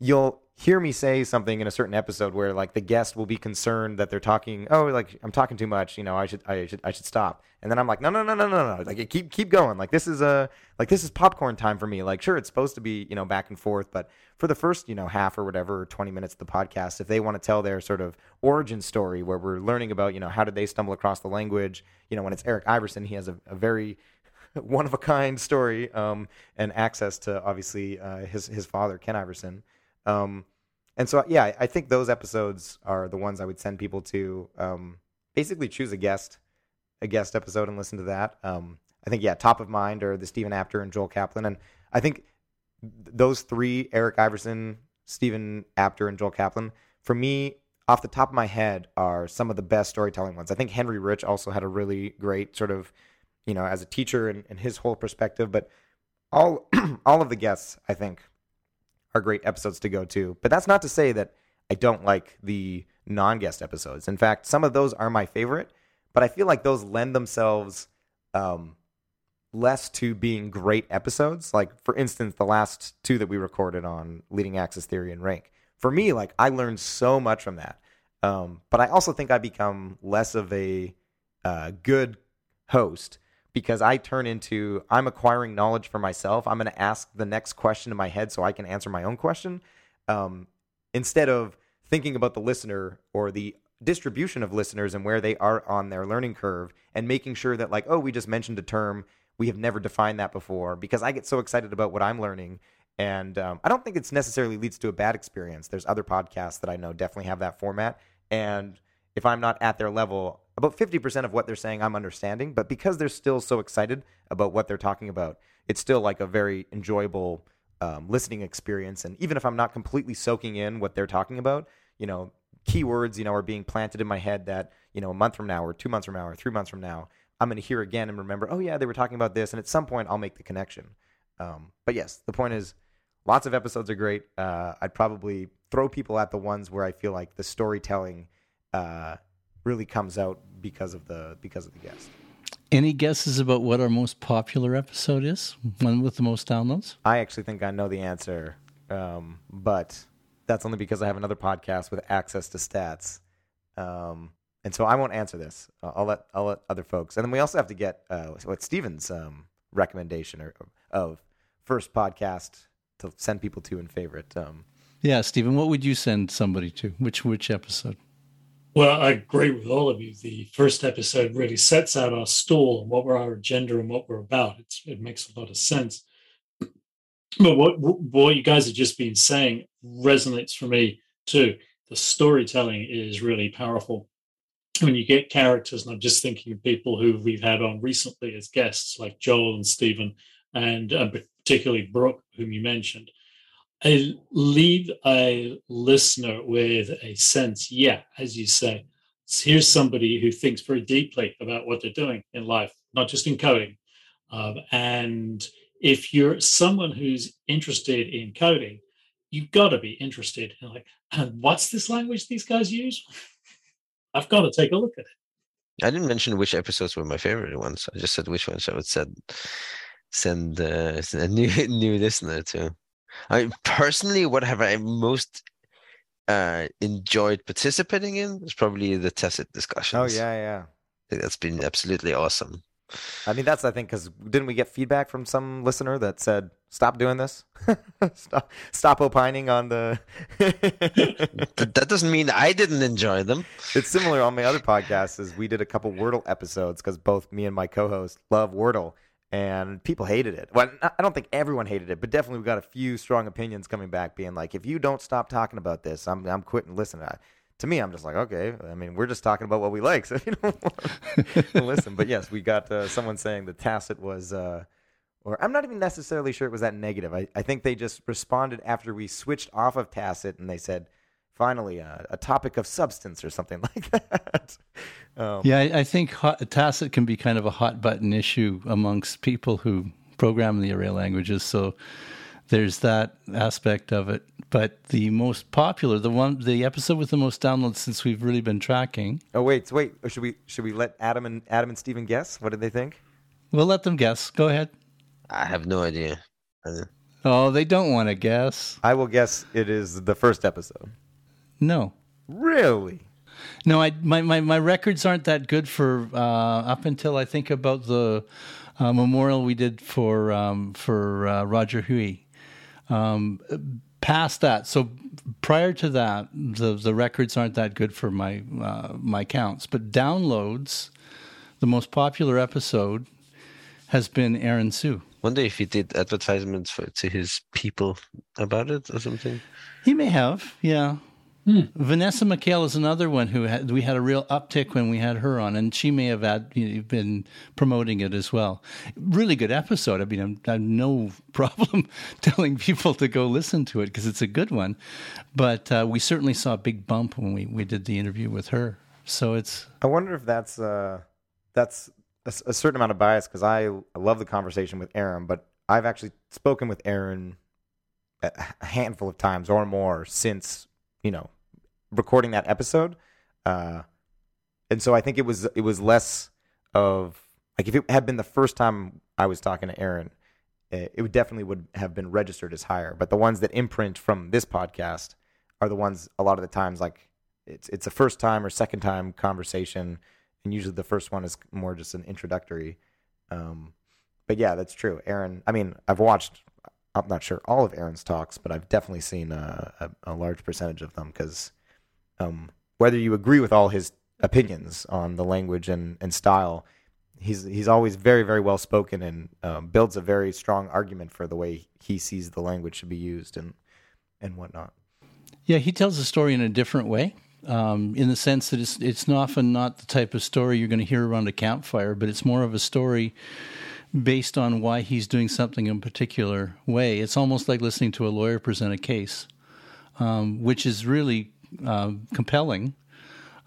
you'll hear me say something in a certain episode where the guest will be concerned that they're talking, I'm talking too much, I should stop. And then I'm like, no. Keep going. This is popcorn time for me. Sure, it's supposed to be, back and forth, but for the first, half or whatever, 20 minutes of the podcast, if they want to tell their sort of origin story where we're learning about, how did they stumble across the language, when it's Eric Iverson, he has a very one-of-a-kind story, and access to, obviously, his father, Ken Iverson. And so, I think those episodes are the ones I would send people to. Basically choose a guest episode and listen to that. I think, top of mind are the Stephen Apter and Joel Kaplan. And I think those three, Eric Iverson, Stephen Apter, and Joel Kaplan, for me, off the top of my head, are some of the best storytelling ones. I think Henry Rich also had a really great sort of, as a teacher and his whole perspective, but all of the guests, I think, are great episodes to go to. But that's not to say that I don't like the non-guest episodes. In fact, some of those are my favorite, but I feel like those lend themselves less to being great episodes. For instance, the last two that we recorded on leading axis theory and rank. For me, I learned so much from that. But I also think I become less of a good host, because I turn into, I'm acquiring knowledge for myself. I'm going to ask the next question in my head so I can answer my own question, instead of thinking about the listener or the distribution of listeners and where they are on their learning curve and making sure that we just mentioned a term. We have never defined that before, because I get so excited about what I'm learning. And I don't think it's necessarily leads to a bad experience. There's other podcasts that I know definitely have that format. And if I'm not at their level, about 50% of what they're saying I'm understanding, but because they're still so excited about what they're talking about, it's still a very enjoyable listening experience. And even if I'm not completely soaking in what they're talking about, keywords, are being planted in my head that, a month from now or 2 months from now or 3 months from now, I'm going to hear again and remember, oh yeah, they were talking about this. And at some point I'll make the connection. But yes, the point is lots of episodes are great. I'd probably throw people at the ones where I feel like the storytelling really comes out because of the guest. Any guesses about what our most popular episode is? One with the most downloads? I actually think I know the answer, but that's only because I have another podcast with access to stats, and so I won't answer this. I'll let other folks. And then we also have to get what Stephen's recommendation of first podcast to send people to and favorite. Stephen, what would you send somebody to? Which episode? Well, I agree with all of you. The first episode really sets out our stall and what our agenda and what we're about. It makes a lot of sense. But what you guys have just been saying resonates for me too. The storytelling is really powerful. When you get characters, and I'm just thinking of people who we've had on recently as guests, like Joel and Stephen, and particularly Brooke, whom you mentioned, I leave a listener with a sense, yeah, as you say, here's somebody who thinks very deeply about what they're doing in life, not just in coding. And if you're someone who's interested in coding, you've got to be interested in, like, what's this language these guys use? I've got to take a look at it. I didn't mention which episodes were my favorite ones. I just said which ones I would send a new listener to. I personally, what have I most enjoyed participating in is probably the tacit discussions. Oh, yeah. I think that's been absolutely awesome. I mean, that's, I think, because didn't we get feedback from some listener that said, stop doing this? stop opining on the... That doesn't mean I didn't enjoy them. It's similar on my other podcasts, is we did a couple Wordle episodes because both me and my co-host love Wordle, and people hated it. Well, I don't think everyone hated it, but definitely we got a few strong opinions coming back being like, if you don't stop talking about this, I'm quitting listening. To me, I'm just like, okay, I mean, we're just talking about what we like, so you don't want to listen. But yes, we got someone saying the tacit was, or I'm not even necessarily sure it was that negative. I think they just responded after we switched off of tacit, and they said, finally, a topic of substance or something like that. I think tacit can be kind of a hot button issue amongst people who program the array languages, so there's that aspect of it. But the most popular, the episode with the most downloads since we've really been tracking. Oh, wait. Should we let Adam and Stephen guess? What did they think? We'll let them guess. Go ahead. I have no idea. Oh, they don't want to guess. I will guess it is the first episode. No. Really? No, my records aren't that good for up until I think about the memorial we did for Roger Huey. Past that, so prior to that, the records aren't that good for my counts. But downloads, the most popular episode has been Aaron Sue. Wonder if he did advertisements to his people about it or something. He may have, yeah. Vanessa McHale is another one who we had a real uptick when we had her on, and she may have been promoting it as well. Really good episode. I mean, I have no problem telling people to go listen to it because it's a good one. But we certainly saw a big bump when we did the interview with her. So it's. I wonder if that's a certain amount of bias, because I love the conversation with Aaron, but I've actually spoken with Aaron a handful of times or more since, you know, recording that episode, and so I think it was less of like, if it had been the first time I was talking to Aaron, it would definitely would have been registered as higher. But the ones that imprint from this podcast are the ones a lot of the times, like it's a first time or second time conversation, and usually the first one is more just an introductory. But yeah, that's true. Aaron, I mean, I've watched, I'm not sure all of Aaron's talks, but I've definitely seen a large percentage of them, because whether you agree with all his opinions on the language and style, he's always very, very well spoken, and builds a very strong argument for the way he sees the language should be used and whatnot. Yeah, he tells the story in a different way, in the sense that it's often not the type of story you're going to hear around a campfire, but it's more of a story based on why he's doing something in a particular way. It's almost like listening to a lawyer present a case, which is really compelling.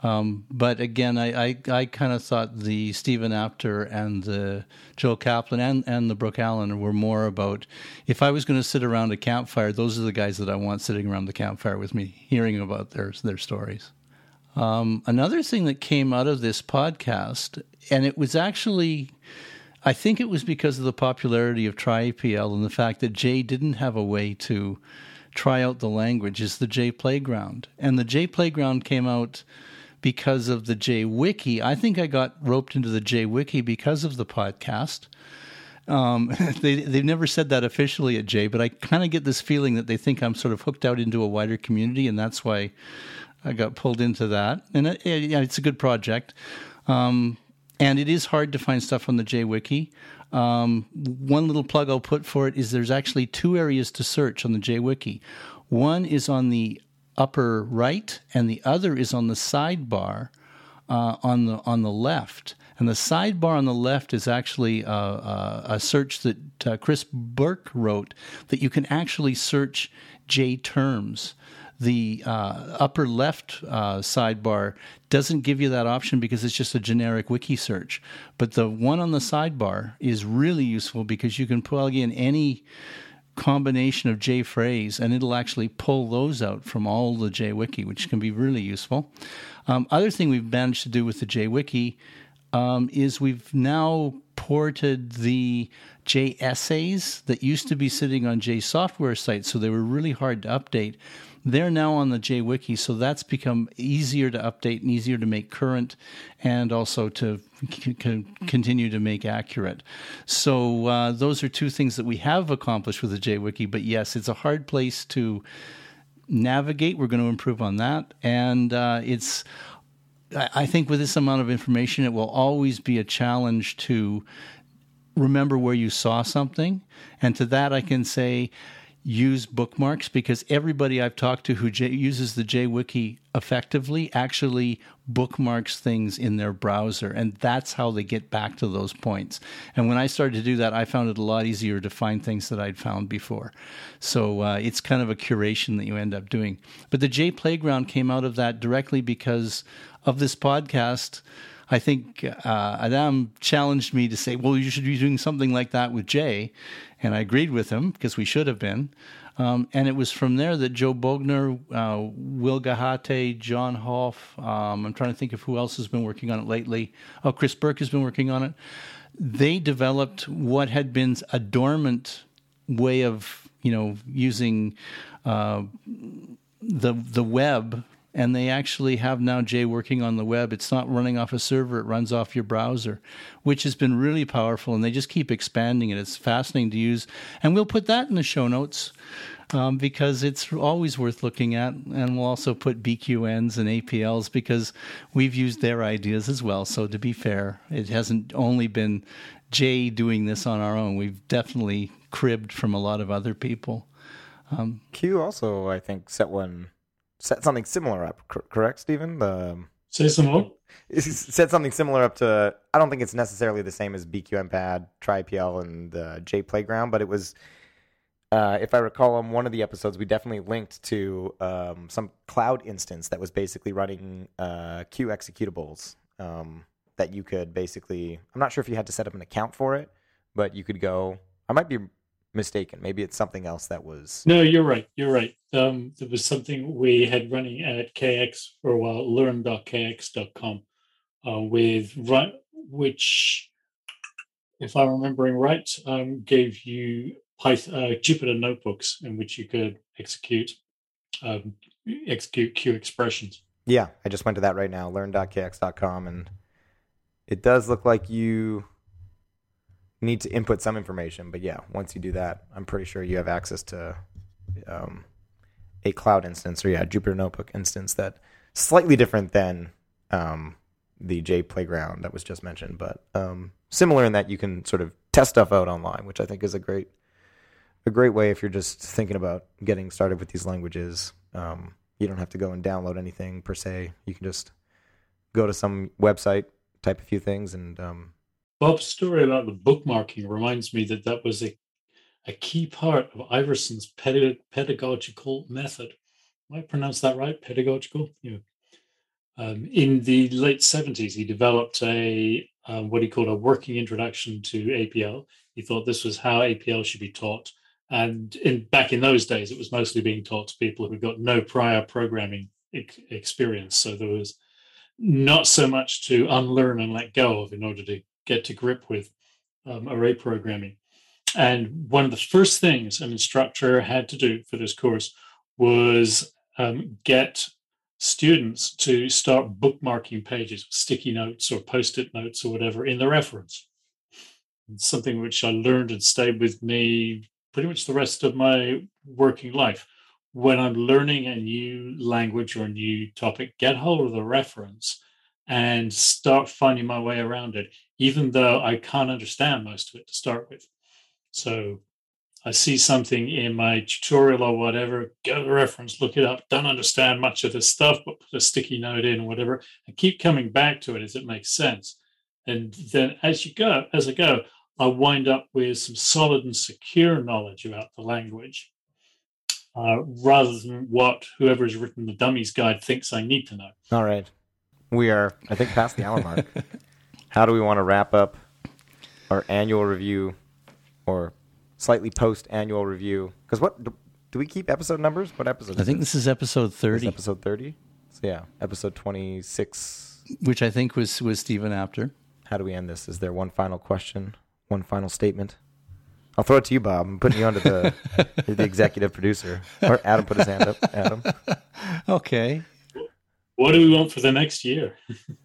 But again, I kind of thought the Stephen Apter and the Joel Kaplan and the Brooke Allen were more about, if I was going to sit around a campfire, those are the guys that I want sitting around the campfire with me, hearing about their stories. Another thing that came out of this podcast, and it was actually... I think it was because of the popularity of TryAPL and the fact that J didn't have a way to try out the language, is the J Playground. And the J Playground came out because of the J Wiki. I think I got roped into the J Wiki because of the podcast. They've never said that officially at J, but I kind of get this feeling that they think I'm sort of hooked out into a wider community, and that's why I got pulled into that. And it's a good project. And it is hard to find stuff on the J Wiki. One little plug I'll put for it is there's actually two areas to search on the J Wiki. One is on the upper right, and the other is on the sidebar on the left. And the sidebar on the left is actually a search that Chris Burke wrote that you can actually search J terms. The upper left sidebar doesn't give you that option because it's just a generic wiki search. But the one on the sidebar is really useful because you can plug in any combination of J phrase and it'll actually pull those out from all the J Wiki, which can be really useful. Other thing we've managed to do with the J Wiki is we've now ported the J essays that used to be sitting on J software sites, so they were really hard to update. They're now on the J Wiki, so that's become easier to update and easier to make current and also to continue to make accurate. So those are two things that we have accomplished with the J Wiki, but yes, it's a hard place to navigate. We're going to improve on that, and I think with this amount of information, it will always be a challenge to remember where you saw something. And to that, I can say use bookmarks, because everybody I've talked to who uses the J Wiki effectively actually bookmarks things in their browser, and that's how they get back to those points. And when I started to do that, I found it a lot easier to find things that I'd found before. So it's kind of a curation that you end up doing. But the J Playground came out of that directly because of this podcast. I think Adám challenged me to say, well, you should be doing something like that with J. And I agreed with him because we should have been. And it was from there that Joe Bogner, Will Gahate, John Hoff, I'm trying to think of who else has been working on it lately. Oh, Chris Burke has been working on it. They developed what had been a dormant way of, using the web. And they actually have now J working on the web. It's not running off a server. It runs off your browser, which has been really powerful. And they just keep expanding it. It's fascinating to use. And we'll put that in the show notes because it's always worth looking at. And we'll also put BQNs and APLs because we've used their ideas as well. So to be fair, it hasn't only been J doing this on our own. We've definitely cribbed from a lot of other people. Q also, I think, set something similar up, correct, Stephen? Say some more. Set something similar up to, I don't think it's necessarily the same as BQN Pad, TryAPL, and the J Playground, but it was, if I recall on one of the episodes, we definitely linked to some cloud instance that was basically running Q executables that you could basically, I'm not sure if you had to set up an account for it, but you could go, I might be mistaken. Maybe it's something else that was. No, you're right. You're right. There was something we had running at KX for a while, learn.kx.com, which, if I'm remembering right, gave you Python, Jupyter notebooks in which you could execute Q expressions. Yeah, I just went to that right now, learn.kx.com, and it does look like you need to input some information, but yeah, once you do that, I'm pretty sure you have access to a cloud instance or Jupyter Notebook instance that slightly different than the J Playground that was just mentioned, but similar in that you can sort of test stuff out online, which I think is a great way if you're just thinking about getting started with these languages. You don't have to go and download anything per se. You can just go to some website, type a few things, and Bob's story about the bookmarking reminds me that was a key part of Iverson's pedagogical method. Am I pronounced that right? Pedagogical? Yeah. In the late 70s, he developed what he called a working introduction to APL. He thought this was how APL should be taught. And back in those days, it was mostly being taught to people who got no prior programming experience. So there was not so much to unlearn and let go of in order to get to grip with array programming. And one of the first things an instructor had to do for this course was get students to start bookmarking pages, sticky notes or post-it notes or whatever in the reference. It's something which I learned and stayed with me pretty much the rest of my working life. When I'm learning a new language or a new topic, get hold of the reference and start finding my way around it, even though I can't understand most of it to start with. So I see something in my tutorial or whatever, go to reference, look it up, don't understand much of this stuff, but put a sticky note in or whatever, and keep coming back to it as it makes sense. And then as I go, I wind up with some solid and secure knowledge about the language, rather than what whoever has written the Dummies Guide thinks I need to know. All right. We are, I think, past the hour mark. How do we want to wrap up our annual review or slightly post-annual review? Because what do we keep episode numbers? What episode? I think this is episode 30. This is episode 30? So yeah, episode 26. Which I think was Stephen Apter. How do we end this? Is there one final question? One final statement? I'll throw it to you, Bob. I'm putting you onto the executive producer. Or Adam put his hand up. Adam. Okay. What do we want for the next year?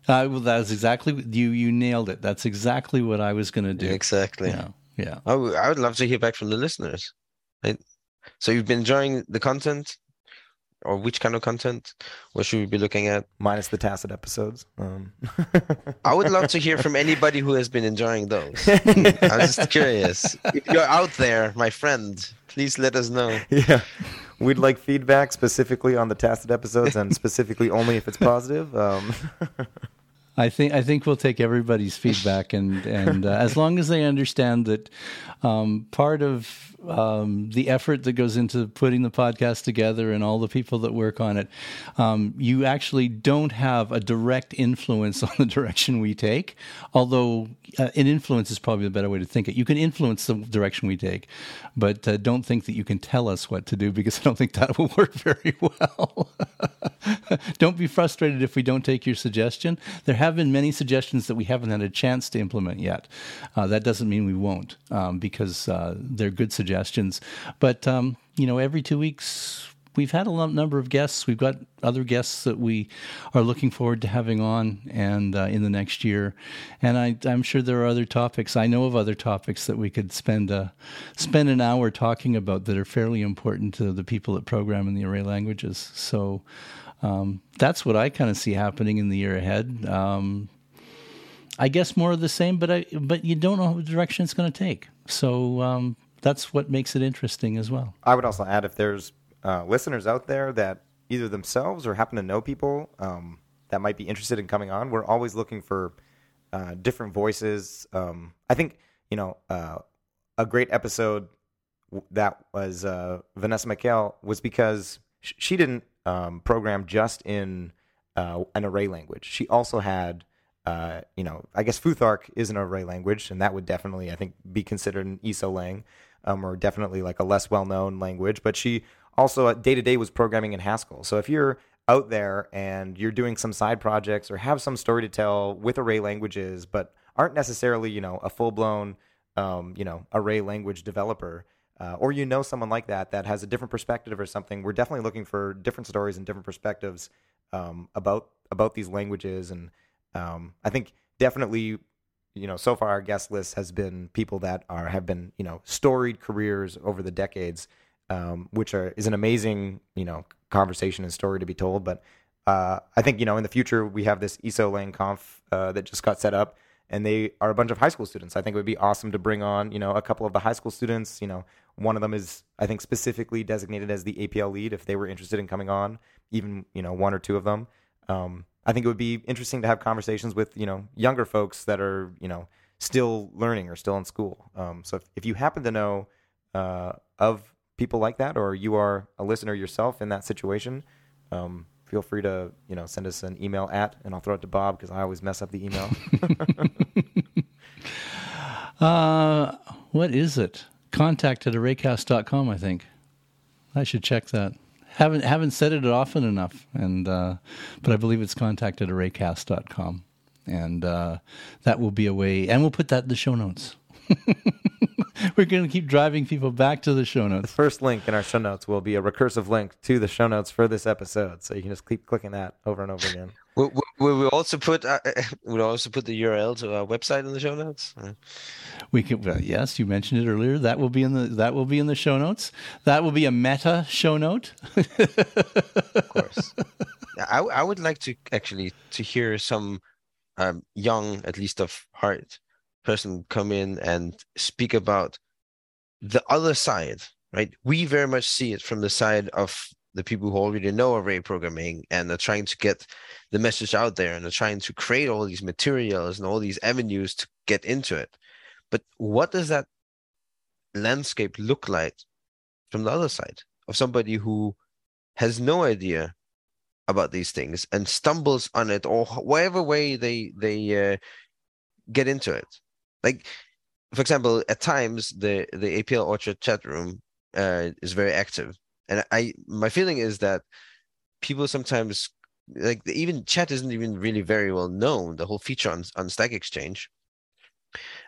Well, that's exactly, you nailed it. That's exactly what I was going to do. Exactly. Yeah. I would love to hear back from the listeners. Right? So you've been enjoying the content? Or which kind of content? What should we be looking at? Minus the tacit episodes. I would love to hear from anybody who has been enjoying those. I'm just curious. If you're out there, my friend, please let us know. Yeah. We'd like feedback specifically on the tacit episodes and specifically only if it's positive. I think we'll take everybody's feedback, and as long as they understand that part of the effort that goes into putting the podcast together and all the people that work on it, you actually don't have a direct influence on the direction we take, although an influence is probably the better way to think it. You can influence the direction we take, but don't think that you can tell us what to do, because I don't think that will work very well. Don't be frustrated if we don't take your suggestion. There have been many suggestions that we haven't had a chance to implement yet. That doesn't mean we won't, because they're good suggestions. But, every 2 weeks we've had a lump number of guests. We've got other guests that we are looking forward to having on and in the next year. And I'm sure there are other topics. I know of other topics that we could spend an hour talking about that are fairly important to the people that program in the array languages. So that's what I kind of see happening in the year ahead. I guess more of the same, but you don't know what direction it's going to take. So that's what makes it interesting as well. I would also add, if there's listeners out there that either themselves or happen to know people that might be interested in coming on, we're always looking for different voices. I think, a great episode that was Vanessa McHale was because she didn't program just in an array language. She also had, I guess Futhark is an array language, and that would definitely, I think, be considered an ESOLang, or definitely like a less well-known language. But she also day-to-day was programming in Haskell. So if you're out there and you're doing some side projects or have some story to tell with array languages, but aren't necessarily, a full-blown, array language developer, or someone like that has a different perspective or something, we're definitely looking for different stories and different perspectives about these languages. And I think definitely, so far our guest list has been people that have been storied careers over the decades, which is an amazing conversation and story to be told. But I think in the future we have this ESOLang Conf that just got set up. And they are a bunch of high school students. I think it would be awesome to bring on, a couple of the high school students. One of them is, I think, specifically designated as the APL lead if they were interested in coming on, even, one or two of them. I think it would be interesting to have conversations with, younger folks that are, still learning or still in school. So if you happen to know of people like that, or you are a listener yourself in that situation, feel free to, send us an email and I'll throw it to Bob because I always mess up the email. What is it? Contact@arraycast.com, I think. I should check that. Haven't said it often enough, but I believe it's contact@arraycast.com, and that will be a way, and we'll put that in the show notes. We're going to keep driving people back to the show notes. The first link in our show notes will be a recursive link to the show notes for this episode, so you can just keep clicking that over and over again. We'll also put the URL to our website in the show notes. We can. Yes, you mentioned it earlier. That will be in the show notes. That will be a meta show note. Of course. I would like to hear some young, at least of heart, person come in and speak about the other side, right? We very much see it from the side of the people who already know array programming and are trying to get the message out there and are trying to create all these materials and all these avenues to get into it. But what does that landscape look like from the other side of somebody who has no idea about these things and stumbles on it, or whatever way they get into it? Like, for example, at times the APL Orchard chat room is very active, and my feeling is that people sometimes, like, even chat isn't even really very well known, the whole feature on Stack Exchange,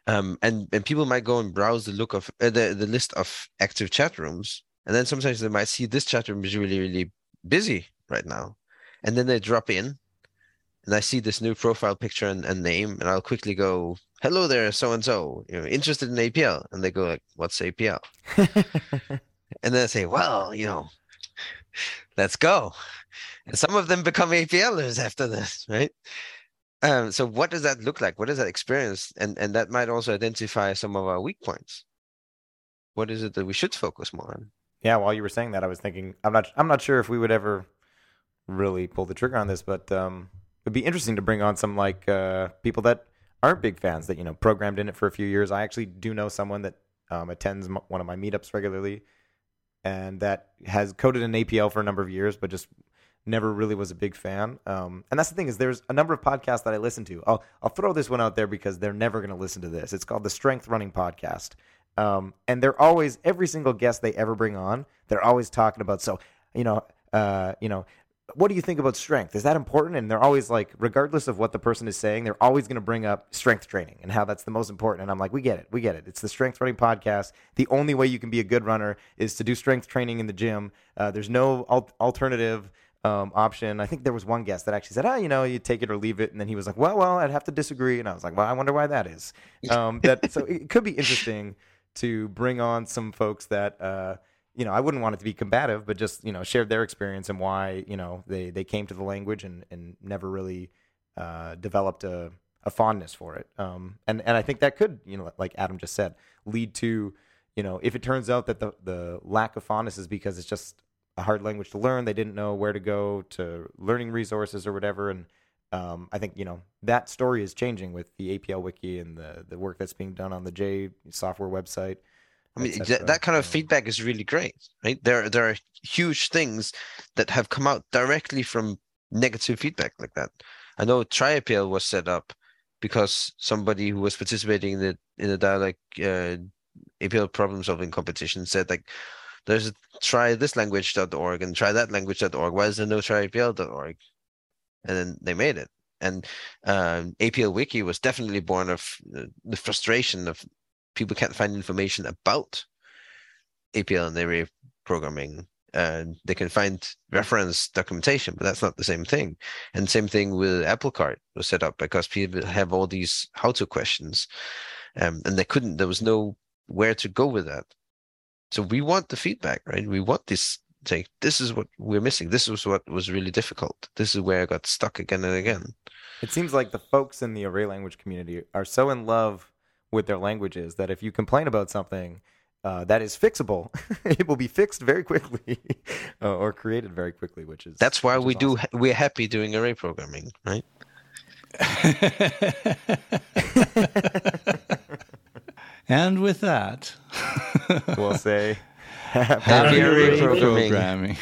and people might go and browse the look of the list of active chat rooms, and then sometimes they might see this chat room is really, really busy right now, and then they drop in, and I see this new profile picture and name, and I'll quickly go, hello there, so-and-so, interested in APL? And they go like, what's APL? And then I say, well, let's go. And some of them become APLers after this, right? So what does that look like? What is that experience? And that might also identify some of our weak points. What is it that we should focus more on? Yeah, while you were saying that, I was thinking, I'm not sure if we would ever really pull the trigger on this, but it'd be interesting to bring on some people that aren't big fans, that programmed in it for a few years. I actually do know someone that attends one of my meetups regularly, and that has coded in APL for a number of years, but just never really was a big fan. And that's the thing, is there's a number of podcasts that I listen to. I'll throw this one out there because they're never going to listen to this. It's called the Strength Running Podcast. And they're always, every single guest they ever bring on, they're always talking about, what do you think about strength? Is that important? And they're always like, regardless of what the person is saying, they're always going to bring up strength training and how that's the most important. And I'm like, we get it. It's the Strength Running Podcast. The only way you can be a good runner is to do strength training in the gym. There's no alternative option. I think there was one guest that actually said, you take it or leave it. And then he was like, well, I'd have to disagree. And I was like, well, I wonder why that is. So it could be interesting to bring on some folks that, I wouldn't want it to be combative, but just, shared their experience and why, they came to the language and never really developed a fondness for it. And I think that could, like Adam just said, lead to, if it turns out that the lack of fondness is because it's just a hard language to learn, they didn't know where to go to learning resources or whatever. And I think, that story is changing with the APL Wiki and the work that's being done on the J software website. I mean, that kind of feedback is really great, right? There are huge things that have come out directly from negative feedback like that. I know TryAPL was set up because somebody who was participating in the Dialog APL problem-solving competition said, like, there's a try this language.org and try that language.org. Why is there no tryapl.org? And then they made it. And APL Wiki was definitely born of the frustration of people can't find information about APL and array programming. They can find reference documentation, but that's not the same thing. And same thing with Apple Cart was set up because people have all these how-to questions, and there was no where to go with that. So we want the feedback, right? We want this, say, this is what we're missing. This was what was really difficult. This is where I got stuck again and again. It seems like the folks in the array language community are so in love with their languages that if you complain about something that is fixable, it will be fixed very quickly or created very quickly, that's why we do. Awesome. We're happy doing array programming, right? And with that, we'll say happy array programming.